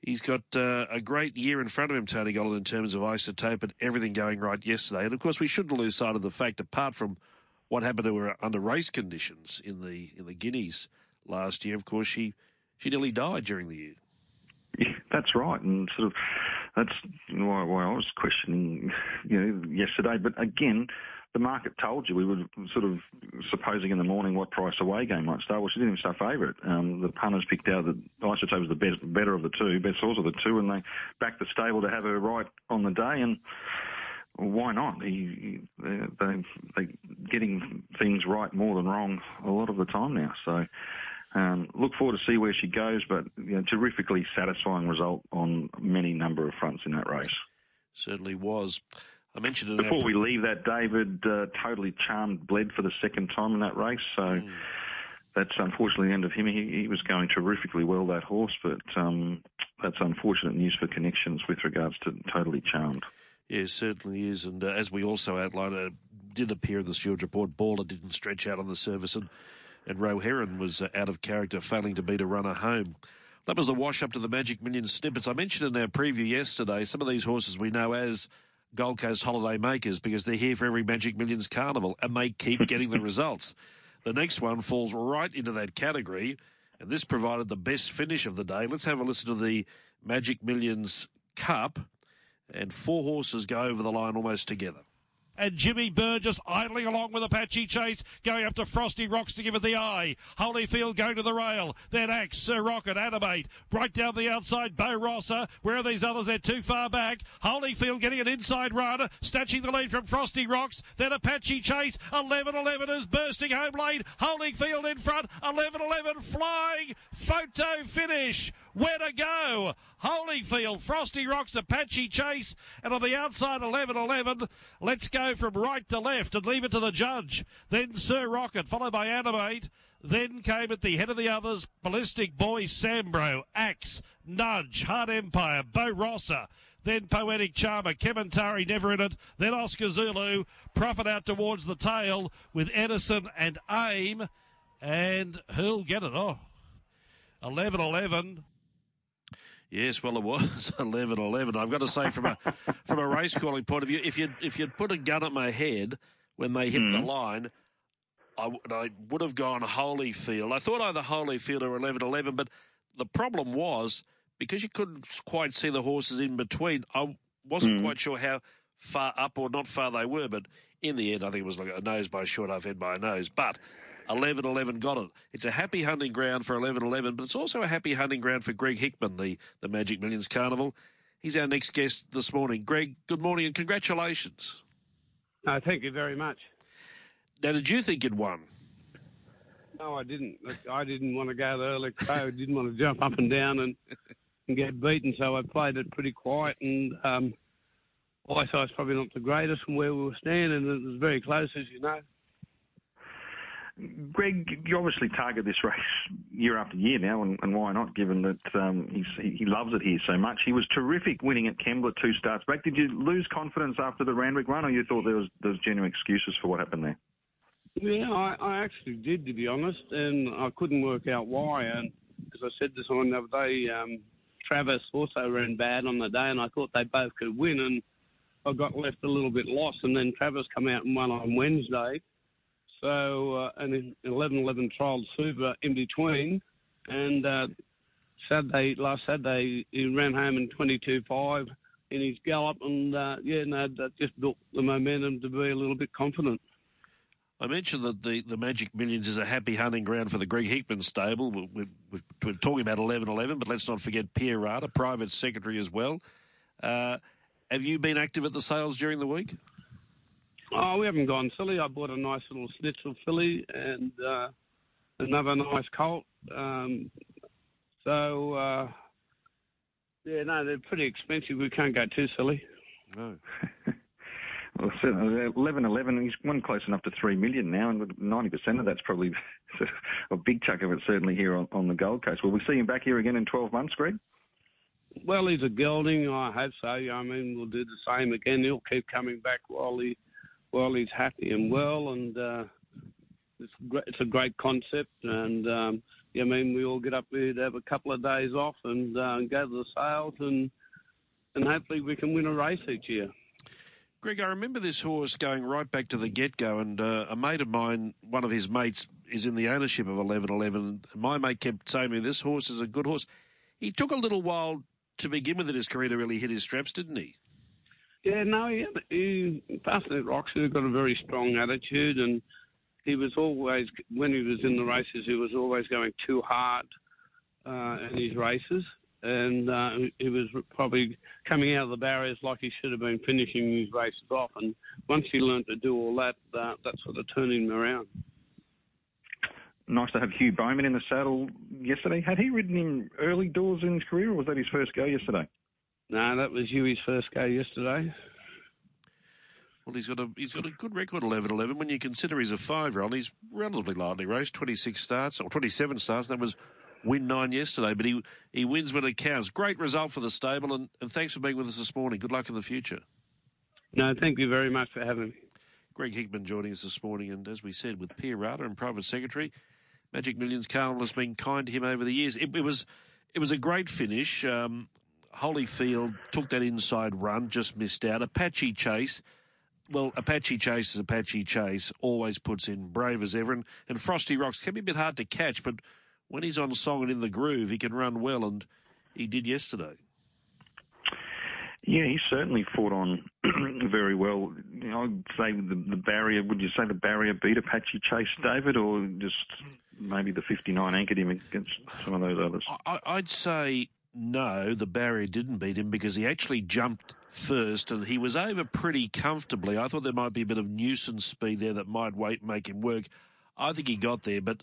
he's got uh, a great year in front of him, Tony Gollan, in terms of Isotope and everything going right yesterday. And, of course, we shouldn't lose sight of the fact, apart from what happened to her under race conditions in the in the Guineas last year, of course, she, she nearly died during the year. Yeah, that's right, and sort of that's why, why I was questioning, you know, yesterday. But again, the market told you we were sort of supposing in the morning what price Away Game might start. Well, she didn't even start favourite. Um, the punters picked out that Isotope was the best, better of the two, best horse of the two, and they backed the stable to have her right on the day. And why not? He, they, they, they're getting things right more than wrong a lot of the time now. So Um, look forward to see where she goes, but you know, terrifically satisfying result on many number of fronts in that race. Certainly was. I mentioned it before we leave that, David. Uh, totally charmed, bled for the second time in that race. So mm. that's unfortunately the end of him. He, he was going terrifically well, that horse, but um, that's unfortunate news for connections with regards to Totally Charmed. Yes, certainly is. And uh, as we also outlined, it uh, did appear in the Steward report, Baller didn't stretch out on the service, and. And Roe Heron was out of character, failing to beat a runner home. That was the wash-up to the Magic Millions snippets. I mentioned in our preview yesterday, some of these horses we know as Gold Coast holiday makers because they're here for every Magic Millions carnival and they keep getting the results. The next one falls right into that category, and this provided the best finish of the day. Let's have a listen to the Magic Millions Cup, and four horses go over the line almost together. And Jimmy Burgess idling along with Apache Chase, going up to Frosty Rocks to give it the eye. Holyfield going to the rail. Then Axe, Sir Rocket, Animate. Right down the outside, Beau Rossa. Where are these others? They're too far back. Holyfield getting an inside runner, snatching the lead from Frosty Rocks. Then Apache Chase, eleven eleven is bursting home lane. Holyfield in front, eleven eleven flying. Photo finish. Where to go? Holyfield, Frosty Rocks, Apache Chase, and on the outside, eleven eleven. Let's go from right to left and leave it to the judge. Then Sir Rocket, followed by Animate. Then came at the head of the others, Ballistic Boy, Sambro, Axe, Nudge, Hard Empire, Beau Rossa. Then Poetic Charmer, Kemantari, Never In It. Then Oscar Zulu, Profit out towards the tail with Edison and Aim. And who'll get it? Oh, eleven eleven. Yes, well, it was eleven eleven. I've got to say, from a from a race calling point of view, if you if you'd put a gun at my head when they hit mm. the line, I, I would have gone Holyfield. I thought either Holyfield or eleven eleven, but the problem was because you couldn't quite see the horses in between. I wasn't mm. quite sure how far up or not far they were, but in the end, I think it was like a nose by a short half, head by a nose, but eleven eleven got it. It's a happy hunting ground for eleven eleven, but it's also a happy hunting ground for Greg Hickman, the, the Magic Millions Carnival. He's our next guest this morning. Greg, good morning and congratulations. No, thank you very much. Now, did you think you'd won? No, I didn't. I didn't want to go to early code, didn't want to jump up and down and, and get beaten, so I played it pretty quiet, and um, eyesight's probably not the greatest from where we were standing, and it was very close, as you know. Greg, you obviously target this race year after year now, and, and why not, given that um, he's, he loves it here so much. He was terrific winning at Kembla two starts back. Did you lose confidence after the Randwick run, or you thought there was, there was genuine excuses for what happened there? Yeah, I, I actually did, to be honest, and I couldn't work out why. And as I said to someone the other day, um, Travis also ran bad on the day, and I thought they both could win, and I got left a little bit lost, and then Travis come out and won on Wednesday. So, uh, and an eleven eleven trial super in between, and uh, Saturday, last Saturday, he ran home in twenty-two five in his gallop, and uh, yeah, no, that just built the momentum to be a little bit confident. I mentioned that the, the Magic Millions is a happy hunting ground for the Greg Hickman stable. We're, we're, we're talking about eleven eleven, but let's not forget Pierre Rada, private secretary as well. Uh, have you been active at the sales during the week? Oh, we haven't gone silly. I bought a nice little schnitzel filly and uh, another nice colt. Um, so, uh, yeah, no, they're pretty expensive. We can't go too silly. No. Well, eleven eleven, he's one close enough to three million now, and ninety percent of that's probably a big chunk of it, certainly here on, on the Gold Coast. Will we see him back here again in twelve months, Greg? Well, he's a gelding. I hope so. I mean, we'll do the same again. He'll keep coming back while he, while he's happy and well, and uh, it's, it's a great concept. And, um, yeah, I mean, we all get up here to have a couple of days off and uh, go to the sales, and, and hopefully we can win a race each year. Greg, I remember this horse going right back to the get-go, and uh, a mate of mine, one of his mates, is in the ownership of eleven eleven. My mate kept saying to me, this horse is a good horse. He took a little while to begin with in his career to really hit his straps, didn't he? Yeah, no, he, he Passionate Roxy got a very strong attitude, and he was always, when he was in the races, he was always going too hard uh, in his races. And uh, he was probably coming out of the barriers like he should have been finishing his races off. And once he learnt to do all that, uh, that sort of turned him around. Nice to have Hugh Bowman in the saddle yesterday. Had he ridden in early doors in his career, or was that his first go yesterday? No, that was Hughie's first go yesterday. Well, he's got a he's got a good record, eleven eleven. When you consider he's a five-year-old, he's relatively lightly raced, twenty-six starts, or twenty-seven starts, and that was... win nine yesterday, but he he wins when it counts. Great result for the stable, and, and thanks for being with us this morning. Good luck in the future. No, thank you very much for having me. Greg Hickman joining us this morning, and as we said, with Pierre Rada and private secretary, Magic Millions Carnival has been kind to him over the years. It, it was it was a great finish. Um, Holyfield took that inside run, just missed out. Apache Chase, well, Apache Chase is Apache Chase, always puts in brave as ever, and, and Frosty Rocks can be a bit hard to catch, but when he's on song and in the groove, he can run well, and he did yesterday. Yeah, he certainly fought on very well. You know, I'd say the, the barrier, would you say the barrier beat Apache Chase, David, or just maybe the fifty-nine anchored him against some of those others? I, I'd say no, the barrier didn't beat him because he actually jumped first and he was over pretty comfortably. I thought there might be a bit of nuisance speed there that might wait, make him work. I think he got there, but...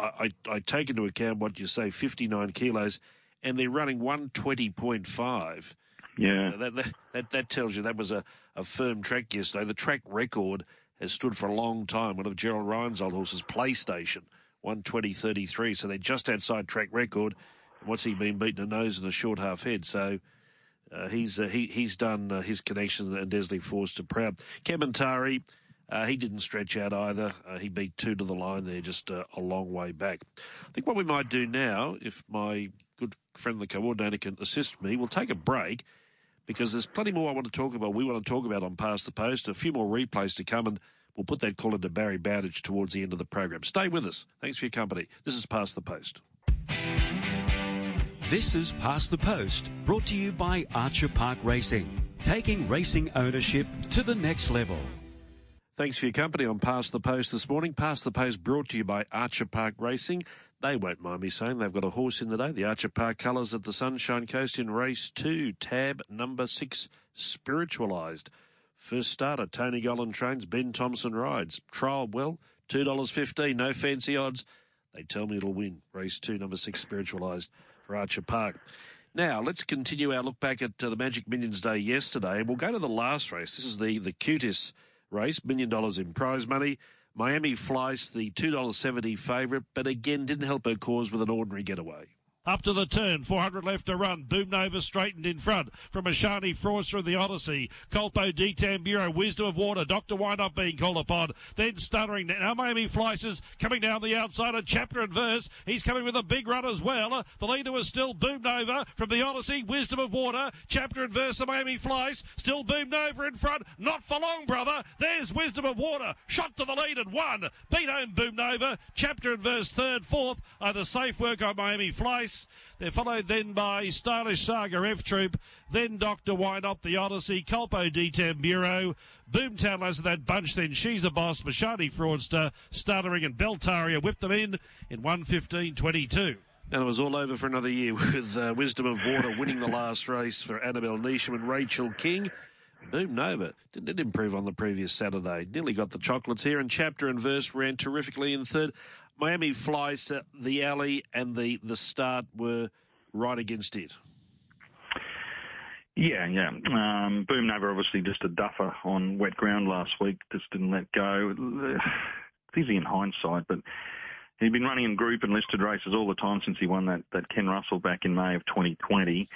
I, I take into account what you say, fifty-nine kilos, and they're running one twenty point five. Yeah. That, that, that, that tells you that was a, a firm track yesterday. The track record has stood for a long time. One of Gerald Ryan's old horses, PlayStation, one twenty point three three. So they're just outside track record. What's he been beaten? A nose and a short half head. So uh, he's uh, he, he's done uh, his connections and Desley Force to proud. Kemantari... Uh, he didn't stretch out either. Uh, he beat two to the line there, just uh, a long way back. I think what we might do now, if my good friend the coordinator can assist me, we'll take a break because there's plenty more I want to talk about. We want to talk about on Past the Post. A few more replays to come, and we'll put that call into Barry Bowditch towards the end of the program. Stay with us. Thanks for your company. This is Past the Post. This is Past the Post, brought to you by Archer Park Racing, taking racing ownership to the next level. Thanks for your company on Past the Post this morning. Past the Post brought to you by Archer Park Racing. They won't mind me saying they've got a horse in the day. The Archer Park colours at the Sunshine Coast in race two, tab number six, Spiritualised. First starter, Tony Gollan trains, Ben Thompson rides. Trial well, two dollars fifteen, no fancy odds. They tell me it'll win. Race two, number six, Spiritualised for Archer Park. Now, let's continue our look back at uh, the Magic Millions Day yesterday. We'll go to the last race. This is the, the cutest race, million dollars in prize money. Miami Flice, the two dollars seventy favourite, but again didn't help her cause with an ordinary getaway. Up to the turn, four hundred left to run. Boom Nova straightened in front from Ashani Fraudster in the Odyssey. Colpo D Tamburo, Wisdom of Water, Doctor Windup being called upon. Then stuttering, now Miami Fleises coming down the outside, a chapter and verse. He's coming with a big run as well. The leader was still Boom Nova from the Odyssey, Wisdom of Water, chapter and verse of Miami Fleiss. Still Boom Nova in front, not for long, brother. There's Wisdom of Water, shot to the lead and won. Beat home Boom Nova, chapter and verse third, fourth are the safe work on Miami Fleiss. They're followed then by Stylish Saga F Troop, then Doctor Wynop, the Odyssey, Colpo D Tamburo, Boomtown Lads of that bunch, then She's a Boss, Mashani Fraudster, Stuttering and Beltaria whipped them in in one fifteen twenty-two. And it was all over for another year with uh, Wisdom of Water winning the last race for Annabelle Neesham and Rachel King. Boom Nova didn't improve on the previous Saturday. Nearly got the chocolates here, and Chapter and Verse ran terrifically in third. Miami Flies, uh, the alley and the, the start were right against it. Yeah, yeah. Um, Boom Nova obviously just a duffer on wet ground last week. Just didn't let go. It's easy in hindsight, but he'd been running in group and listed races all the time since he won that, that Ken Russell back in May of twenty twenty.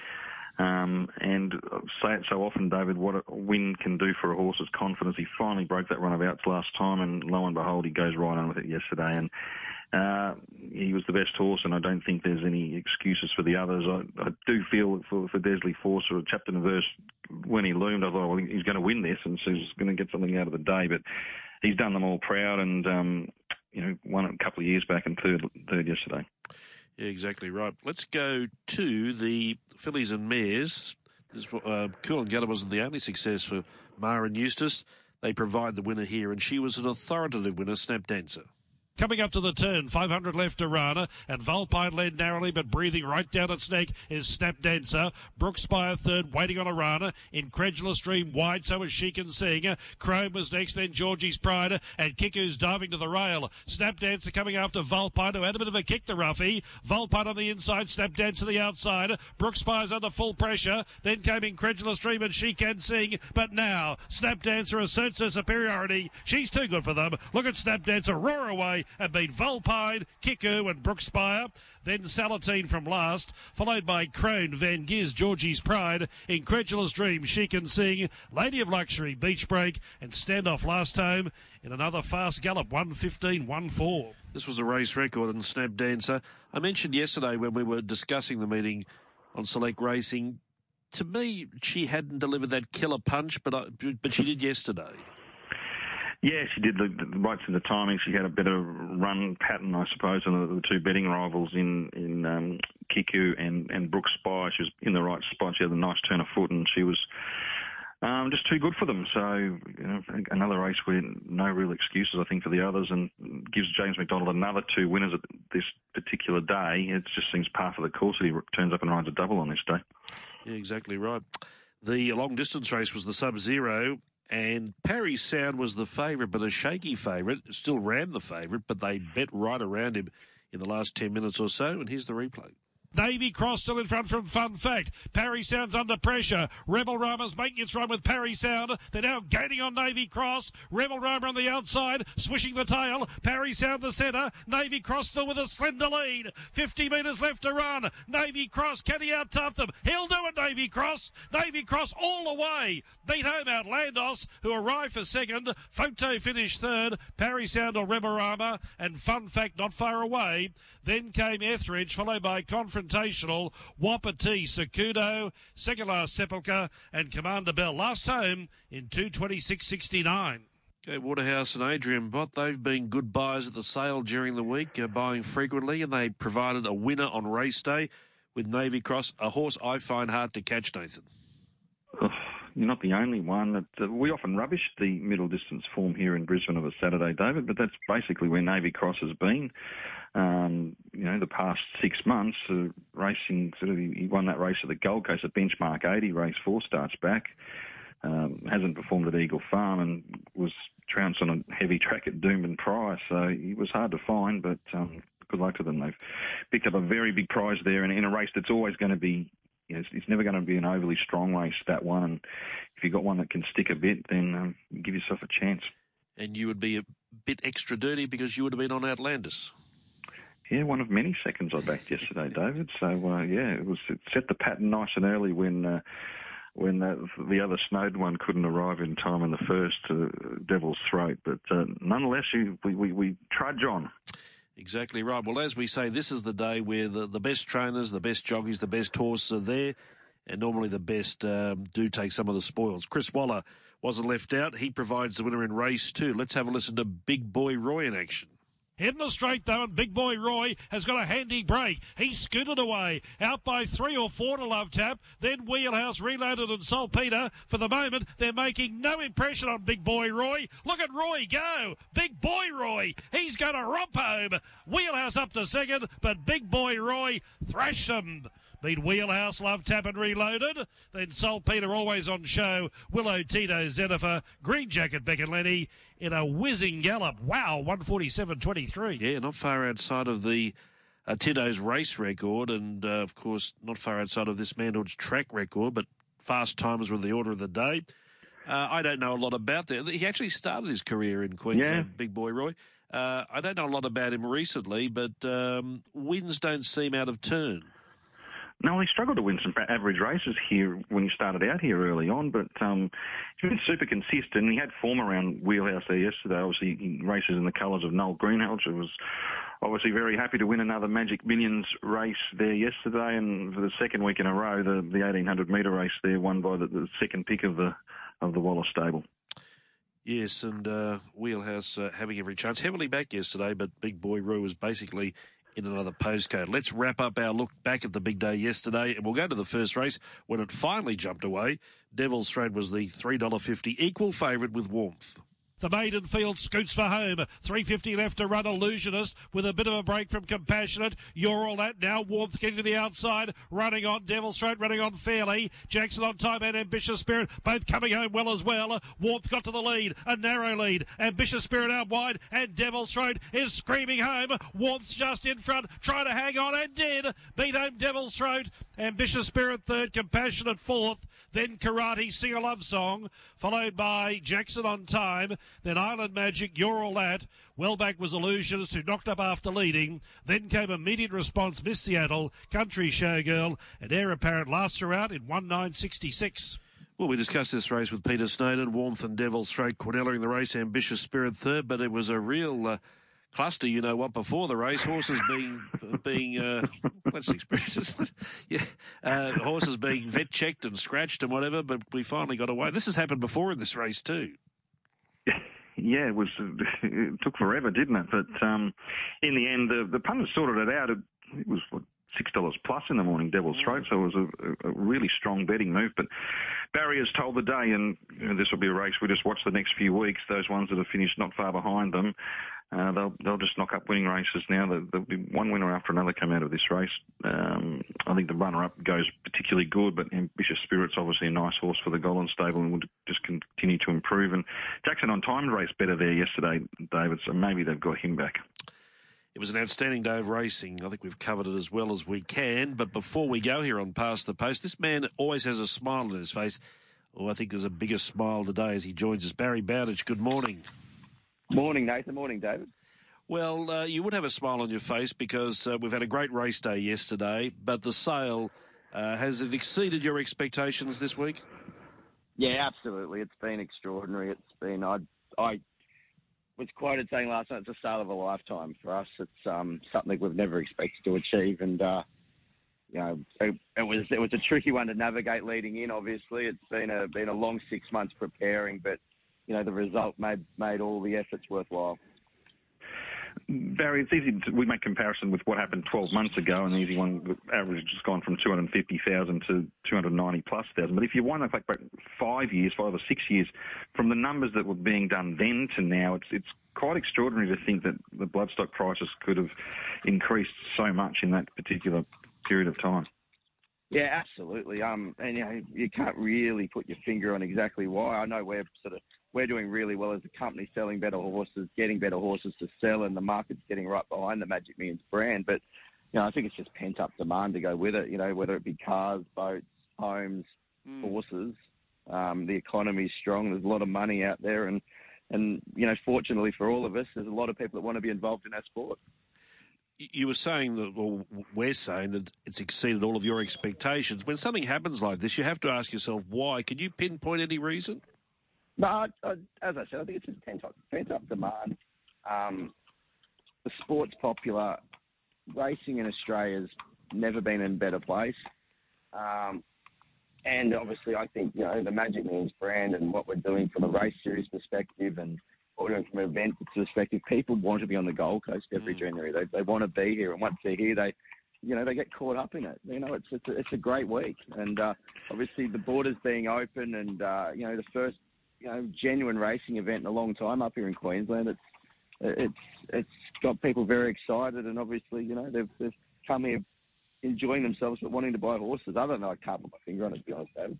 Um, and I say it so often, David, what a win can do for a horse's confidence. He finally broke that run of outs last time, and lo and behold, he goes right on with it yesterday. And uh, he was the best horse, and I don't think there's any excuses for the others. I, I do feel for, for Desley Forster, a chapter and verse, when he loomed, I thought, well, he's going to win this, and so he's going to get something out of the day. But he's done them all proud, and um, you know, won a couple of years back and third, third yesterday. Yeah, exactly right. Let's go to the fillies and mares. This, uh, Koolangatta wasn't the only success for Mara and Eustace. They provide the winner here, and she was an authoritative winner, Snapdancer. Coming up to the turn, five hundred left to Rana, and Volpine led narrowly, but breathing right down its neck is Snapdancer. Brookspire third, waiting on a Rana. Incredulous Dream wide, so is She Can Sing. Chrome was next, then Georgie's Pride, and Kiku's diving to the rail. Snapdancer coming after Volpine, who had a bit of a kick to Ruffy. Volpine on the inside, Snapdancer the outside. Brookspire's under full pressure. Then came Incredulous Dream, and She Can Sing. But now, Snapdancer asserts her superiority. She's too good for them. Look at Snapdancer roar away, and beat Volpine, Kiku and Brookspire. Then Salatine from last, followed by Crone, Van Giz, Georgie's Pride, Incredulous Dream, She Can Sing, Lady of Luxury, Beach Break, and Standoff last home in another fast gallop, one fifteen fourteen. This was a race record in Snapdancer. I mentioned yesterday when we were discussing the meeting on Select Racing, to me, she hadn't delivered that killer punch, but, I, but she did yesterday. Yeah, she did the, the right to the timing. She had a better run pattern, I suppose, than the, the two betting rivals in in um, Kiku and and Brookspire. She was in the right spot. She had a nice turn of foot, and she was um, just too good for them. So, you know, another race with no real excuses, I think, for the others, and gives James McDonald another two winners at this particular day. It just seems par for the course that he turns up and rides a double on this day. Yeah, exactly right. The long distance race was the Sub-Zero, and Parry Sound was the favourite, but a shaky favourite. Still ran the favourite, but they bet right around him in the last ten minutes or so. And here's the replay. Navy Cross still in front from Fun Fact. Parry Sound's under pressure. Rebel Rama's making its run with Parry Sound. They're now gaining on Navy Cross. Rebel Rama on the outside, swishing the tail. Parry Sound the centre. Navy Cross still with a slender lead. fifty metres left to run. Navy Cross, can he out-tough them? He'll do it, Navy Cross. Navy Cross all the way. Beat home Outlandos, who arrived for second. Photo finished third. Parry Sound or Rebel Rama, and Fun Fact not far away. Then came Etheridge, followed by Conference Confrontational, Wapiti, Secudo, Second Last Sepulchre, and Commander Bell last home in two twenty-six sixty-nine. Okay, Waterhouse and Adrian Bott, they've been good buyers at the sale during the week, uh, buying frequently, and they provided a winner on race day with Navy Cross, a horse I find hard to catch, Nathan. Oh, you're not the only one. That, uh, we often rubbish the middle distance form here in Brisbane of a Saturday, David, but that's basically where Navy Cross has been. Um, you know, the past six months, uh, racing, sort of, he won that race at the Gold Coast, a benchmark eighty race, four starts back, um, hasn't performed at Eagle Farm, and was trounced on a heavy track at Doom and Prior, so he was hard to find, but um, good luck to them. They've picked up a very big prize there, and in a race that's always going to be, you know, it's, it's never going to be an overly strong race, that one, and if you've got one that can stick a bit, then um, give yourself a chance. And you would be a bit extra dirty because you would have been on Outlanders. Yeah, one of many seconds I backed yesterday, David. So, uh, yeah, it was it set the pattern nice and early when uh, when uh, the other Snowden one couldn't arrive in time in the first uh, Devil's Throat. But uh, nonetheless, we, we, we trudge on. Exactly right. Well, as we say, this is the day where the, the best trainers, the best jockeys, the best horses are there, and normally the best um, do take some of the spoils. Chris Waller wasn't left out. He provides the winner in race two. Let's have a listen to Big Boy Roy in action. In the straight, though, and Big Boy Roy has got a handy break. He scooted away. Out by three or four to Love Tap. Then Wheelhouse, Reloaded and Saltpeter. For the moment, they're making no impression on Big Boy Roy. Look at Roy go. Big Boy Roy. He's going to romp home. Wheelhouse up to second, but Big Boy Roy thrashed him. Beat Wheelhouse, Love Tap and Reloaded. Then Saltpeter always on show. Willow, Tito, Zenifer, Green Jacket, Beck and Lenny in a whizzing gallop. Wow, one forty-seven twenty-three. Yeah, not far outside of the uh, Tito's race record and, uh, of course, not far outside of this manhood's track record, but fast times were the order of the day. Uh, I don't know a lot about that. He actually started his career in Queensland, yeah. Big Boy Roy. Uh, I don't know a lot about him recently, but um, wins don't seem out of turn. No, he struggled to win some average races here when he started out here early on, but um, he's been super consistent. He had form around Wheelhouse there yesterday. Obviously, he races in the colours of Noel Greenhalgh, who was obviously very happy to win another Magic Millions race there yesterday, and for the second week in a row, the, the eighteen hundred metre race there won by the, the second pick of the of the Wallace stable. Yes, and uh, Wheelhouse uh, having every chance. Heavily back yesterday, but Big Boy Roy was basically in another postcode. Let's wrap up our look back at the big day yesterday, and we'll go to the first race when it finally jumped away. Devil's Throat was the three dollars fifty equal favourite with Warmth. The maiden field scoots for home. three fifty left to run. Illusionist with a bit of a break from Compassionate. You're All That Now. Warmth getting to the outside. Running on. Devil's Throat running on fairly. Jackson on time and Ambitious Spirit. Both coming home well as well. Warmth got to the lead. A narrow lead. Ambitious Spirit out wide. And Devil's Throat is screaming home. Warmth's just in front. Trying to hang on and did. Beat home Devil's Throat. Ambitious Spirit third. Compassionate fourth. Then Karate Sing a Love Song. Followed by Jackson on time. Then Island Magic, You're All That. Well back was Illusions, who knocked up after leading. Then came Immediate Response, Miss Seattle, Country Showgirl, and Heir Apparent last throughout in one nine sixty-six. Well, we discussed this race with Peter Snowden. Warmth and Devil's Throat, Quinella in the race, Ambitious Spirit third, but it was a real uh, cluster, you know what, before the race. Horses being, being uh, let's experience yeah, uh, horses being vet checked and scratched and whatever, but we finally got away. This has happened before in this race too. Yeah, it was. It took forever, didn't it? But um, in the end, the, the punters sorted it out. It, it was what, six dollars plus in the morning, Devil's Throat, so it was a, a really strong betting move. But Barry has told the day, and you know, this will be a race we just watch the next few weeks. Those ones that have finished not far behind them, uh, they'll they'll just knock up winning races now. There'll be one winner after another come out of this race. Um, I think the runner-up goes particularly good, but Ambitious Spirit's obviously a nice horse for the Golden Stable and would just continue to improve. And Jackson on time raced better there yesterday, David, so maybe they've got him back. It was an outstanding day of racing. I think we've covered it as well as we can. But before we go here on Past the Post, this man always has a smile on his face. Oh, I think there's a bigger smile today as he joins us. Barry Bowditch, good morning. Morning, Nathan. Morning, David. Well, uh, you would have a smile on your face because uh, we've had a great race day yesterday, but the sale, uh, has it exceeded your expectations this week? Yeah, absolutely. It's been extraordinary. It's been... I. I was quoted saying last night, it's a sale of a lifetime for us. It's um, something we've never expected to achieve, and uh, you know, it, it was it was a tricky one to navigate leading in. Obviously, it's been a been a long six months preparing, but you know, the result made made all the efforts worthwhile. Barry, it's easy to, we make comparison with what happened twelve months ago, and the easy one, average has gone from two hundred fifty thousand to two hundred ninety plus thousand. But if you wind up like five years, five or six years, from the numbers that were being done then to now, it's it's quite extraordinary to think that the bloodstock prices could have increased so much in that particular period of time. Yeah, absolutely. Um, and you know, you can't really put your finger on exactly why. I know we're sort of we're doing really well as a company, selling better horses, getting better horses to sell, and the market's getting right behind the Magic Millions brand. But, you know, I think it's just pent-up demand to go with it, you know, whether it be cars, boats, homes, mm. horses. Um, the economy's strong. There's a lot of money out there. And, and, you know, fortunately for all of us, there's a lot of people that want to be involved in our sport. you were saying that, or we're saying that it's exceeded all of your expectations. When something happens like this, you have to ask yourself why. Can you pinpoint any reason? No, I, I, as I said, I think it's just pent-up, pent-up demand. Um, the sport's popular. Racing in Australia's never been in a better place. Um, and obviously, I think, you know, the Magic Millions brand and what we're doing from a race series perspective and what we're doing from an event perspective, people want to be on the Gold Coast every mm. January. They they want to be here. And once they're here, they, you know, they get caught up in it. You know, it's it's a, it's a great week. And uh, obviously, the borders being open and, uh, you know, the first, you know, genuine racing event in a long time up here in Queensland, it's, It's it's got people very excited, and obviously, you know, they've, they've come here enjoying themselves but wanting to buy horses. I don't know, I can't put my finger on it, to be honest, David.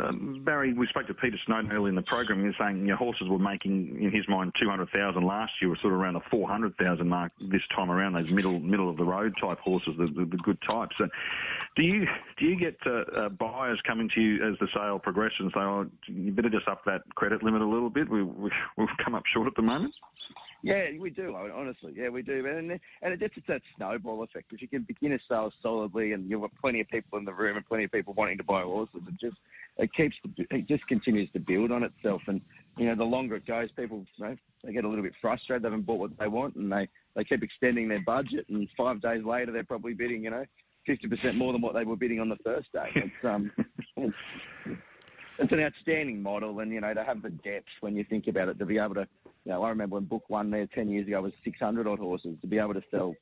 Um, Barry, we spoke to Peter Snowden earlier in the program. He was saying, you know, horses were making, in his mind, two hundred thousand last year, were sort of around the four hundred thousand mark this time around. Those middle middle of the road type horses, the, the, the good types. So, do you do you get uh, uh, buyers coming to you as the sale progresses and say, oh, you better just up that credit limit a little bit? We, we we've come up short at the moment. Yeah, we do. Honestly, yeah, we do. And and it's that snowball effect. If you can begin a sale solidly, and you've got plenty of people in the room and plenty of people wanting to buy horses, it just it keeps it just continues to build on itself. And you know, the longer it goes, people, you know, they get a little bit frustrated. They haven't bought what they want, and they they keep extending their budget. And five days later, they're probably bidding, you know, fifty percent more than what they were bidding on the first day. It's um. it's, It's an outstanding model, and, you know, to have the depth when you think about it, to be able to, you know, I remember when Book One there ten years ago was six hundred odd horses, to be able to sell,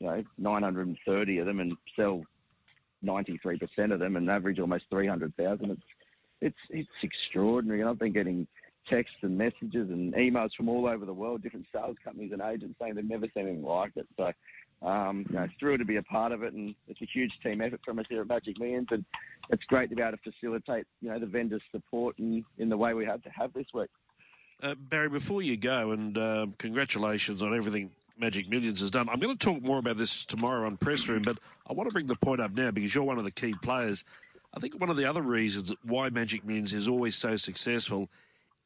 you know, nine hundred thirty of them and sell ninety-three percent of them and average almost three hundred thousand. It's, it's, it's extraordinary. And I've been getting texts and messages and emails from all over the world, different sales companies and agents saying they've never seen anything like it. So, Um, you know, it's thrilled to be a part of it, and it's a huge team effort from us here at Magic Millions, and it's great to be able to facilitate, you know, the vendors' support in, in the way we have to have this week. Uh, Barry, before you go, and uh, congratulations on everything Magic Millions has done. I'm going to talk more about this tomorrow on Press Room, but I want to bring the point up now because you're one of the key players. I think one of the other reasons why Magic Millions is always so successful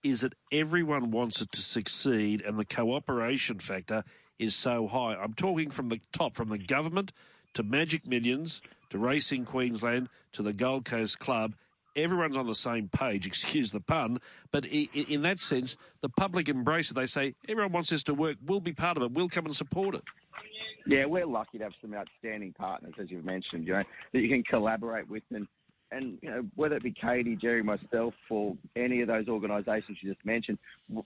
is that everyone wants it to succeed, and the cooperation factor is so high. I'm talking from the top, from the government to Magic Millions to Racing Queensland to the Gold Coast Club. Everyone's on the same page, excuse the pun, but in that sense, the public embrace it. They say, everyone wants this to work. We'll be part of it. We'll come and support it. Yeah, we're lucky to have some outstanding partners, as you've mentioned, you know, that you can collaborate with. And, and you know, whether it be Katie, Jerry, myself, or any of those organisations you just mentioned,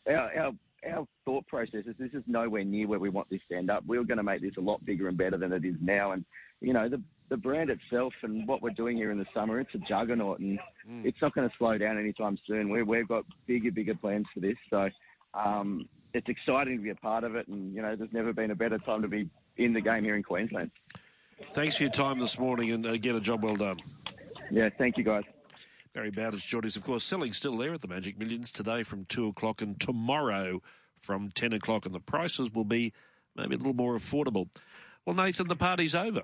our, our Our thought process is this is nowhere near where we want this to end up. We're going to make this a lot bigger and better than it is now. And, you know, the the brand itself and what we're doing here in the summer, it's a juggernaut, and mm. it's not going to slow down anytime soon. We're, we've got bigger, bigger plans for this. So um, it's exciting to be a part of it. And, you know, there's never been a better time to be in the game here in Queensland. Thanks for your time this morning, and again, a job well done. Yeah, thank you, guys. Barry Bowditch, Geordies, of course, selling still there at the Magic Millions today from two o'clock and tomorrow from ten o'clock, and the prices will be maybe a little more affordable. Well, Nathan, the party's over.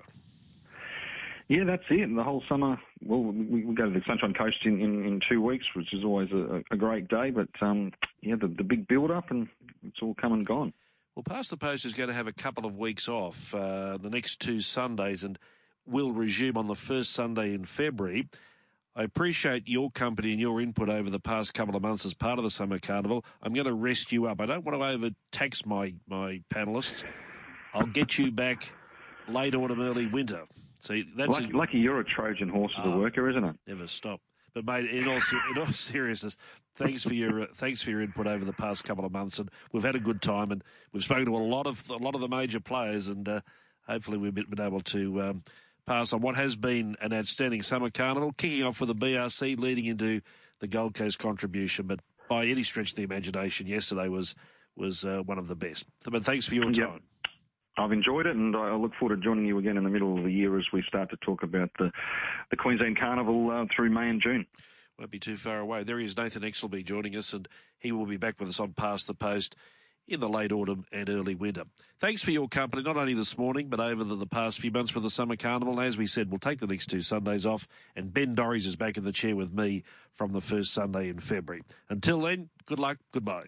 Yeah, that's it. And the whole summer, well, we, we go to the Sunshine Coast in, in, in two weeks, which is always a, a great day. But, um, yeah, the, the big build-up, and it's all come and gone. Well, Past the Post is going to have a couple of weeks off uh, the next two Sundays, and will resume on the first Sunday in February. I appreciate your company and your input over the past couple of months as part of the Summer Carnival. I'm going to rest you up. I don't want to overtax my, my panellists. I'll get you back late autumn, early winter. See, that's lucky, a, lucky you're a Trojan horse as uh, a worker, isn't it? Never stop. But, mate, in all, in all seriousness, thanks for your uh, thanks for your input over the past couple of months, and we've had a good time, and we've spoken to a lot of a lot of the major players, and uh, hopefully we've been able to Um, pass on what has been an outstanding summer carnival, kicking off with the B R C, leading into the Gold Coast contribution. But by any stretch of the imagination, yesterday was was uh, one of the best. But thanks for your time. Yep. I've enjoyed it, and I look forward to joining you again in the middle of the year as we start to talk about the, the Queensland Carnival uh, through May and June. Won't be too far away. There is Nathan Exelby joining us, and he will be back with us on Past the Post in the late autumn and early winter. Thanks for your company, not only this morning, but over the, the past few months with the Summer Carnival. As we said, we'll take the next two Sundays off, and Ben Dorries is back in the chair with me from the first Sunday in February. Until then, good luck, goodbye.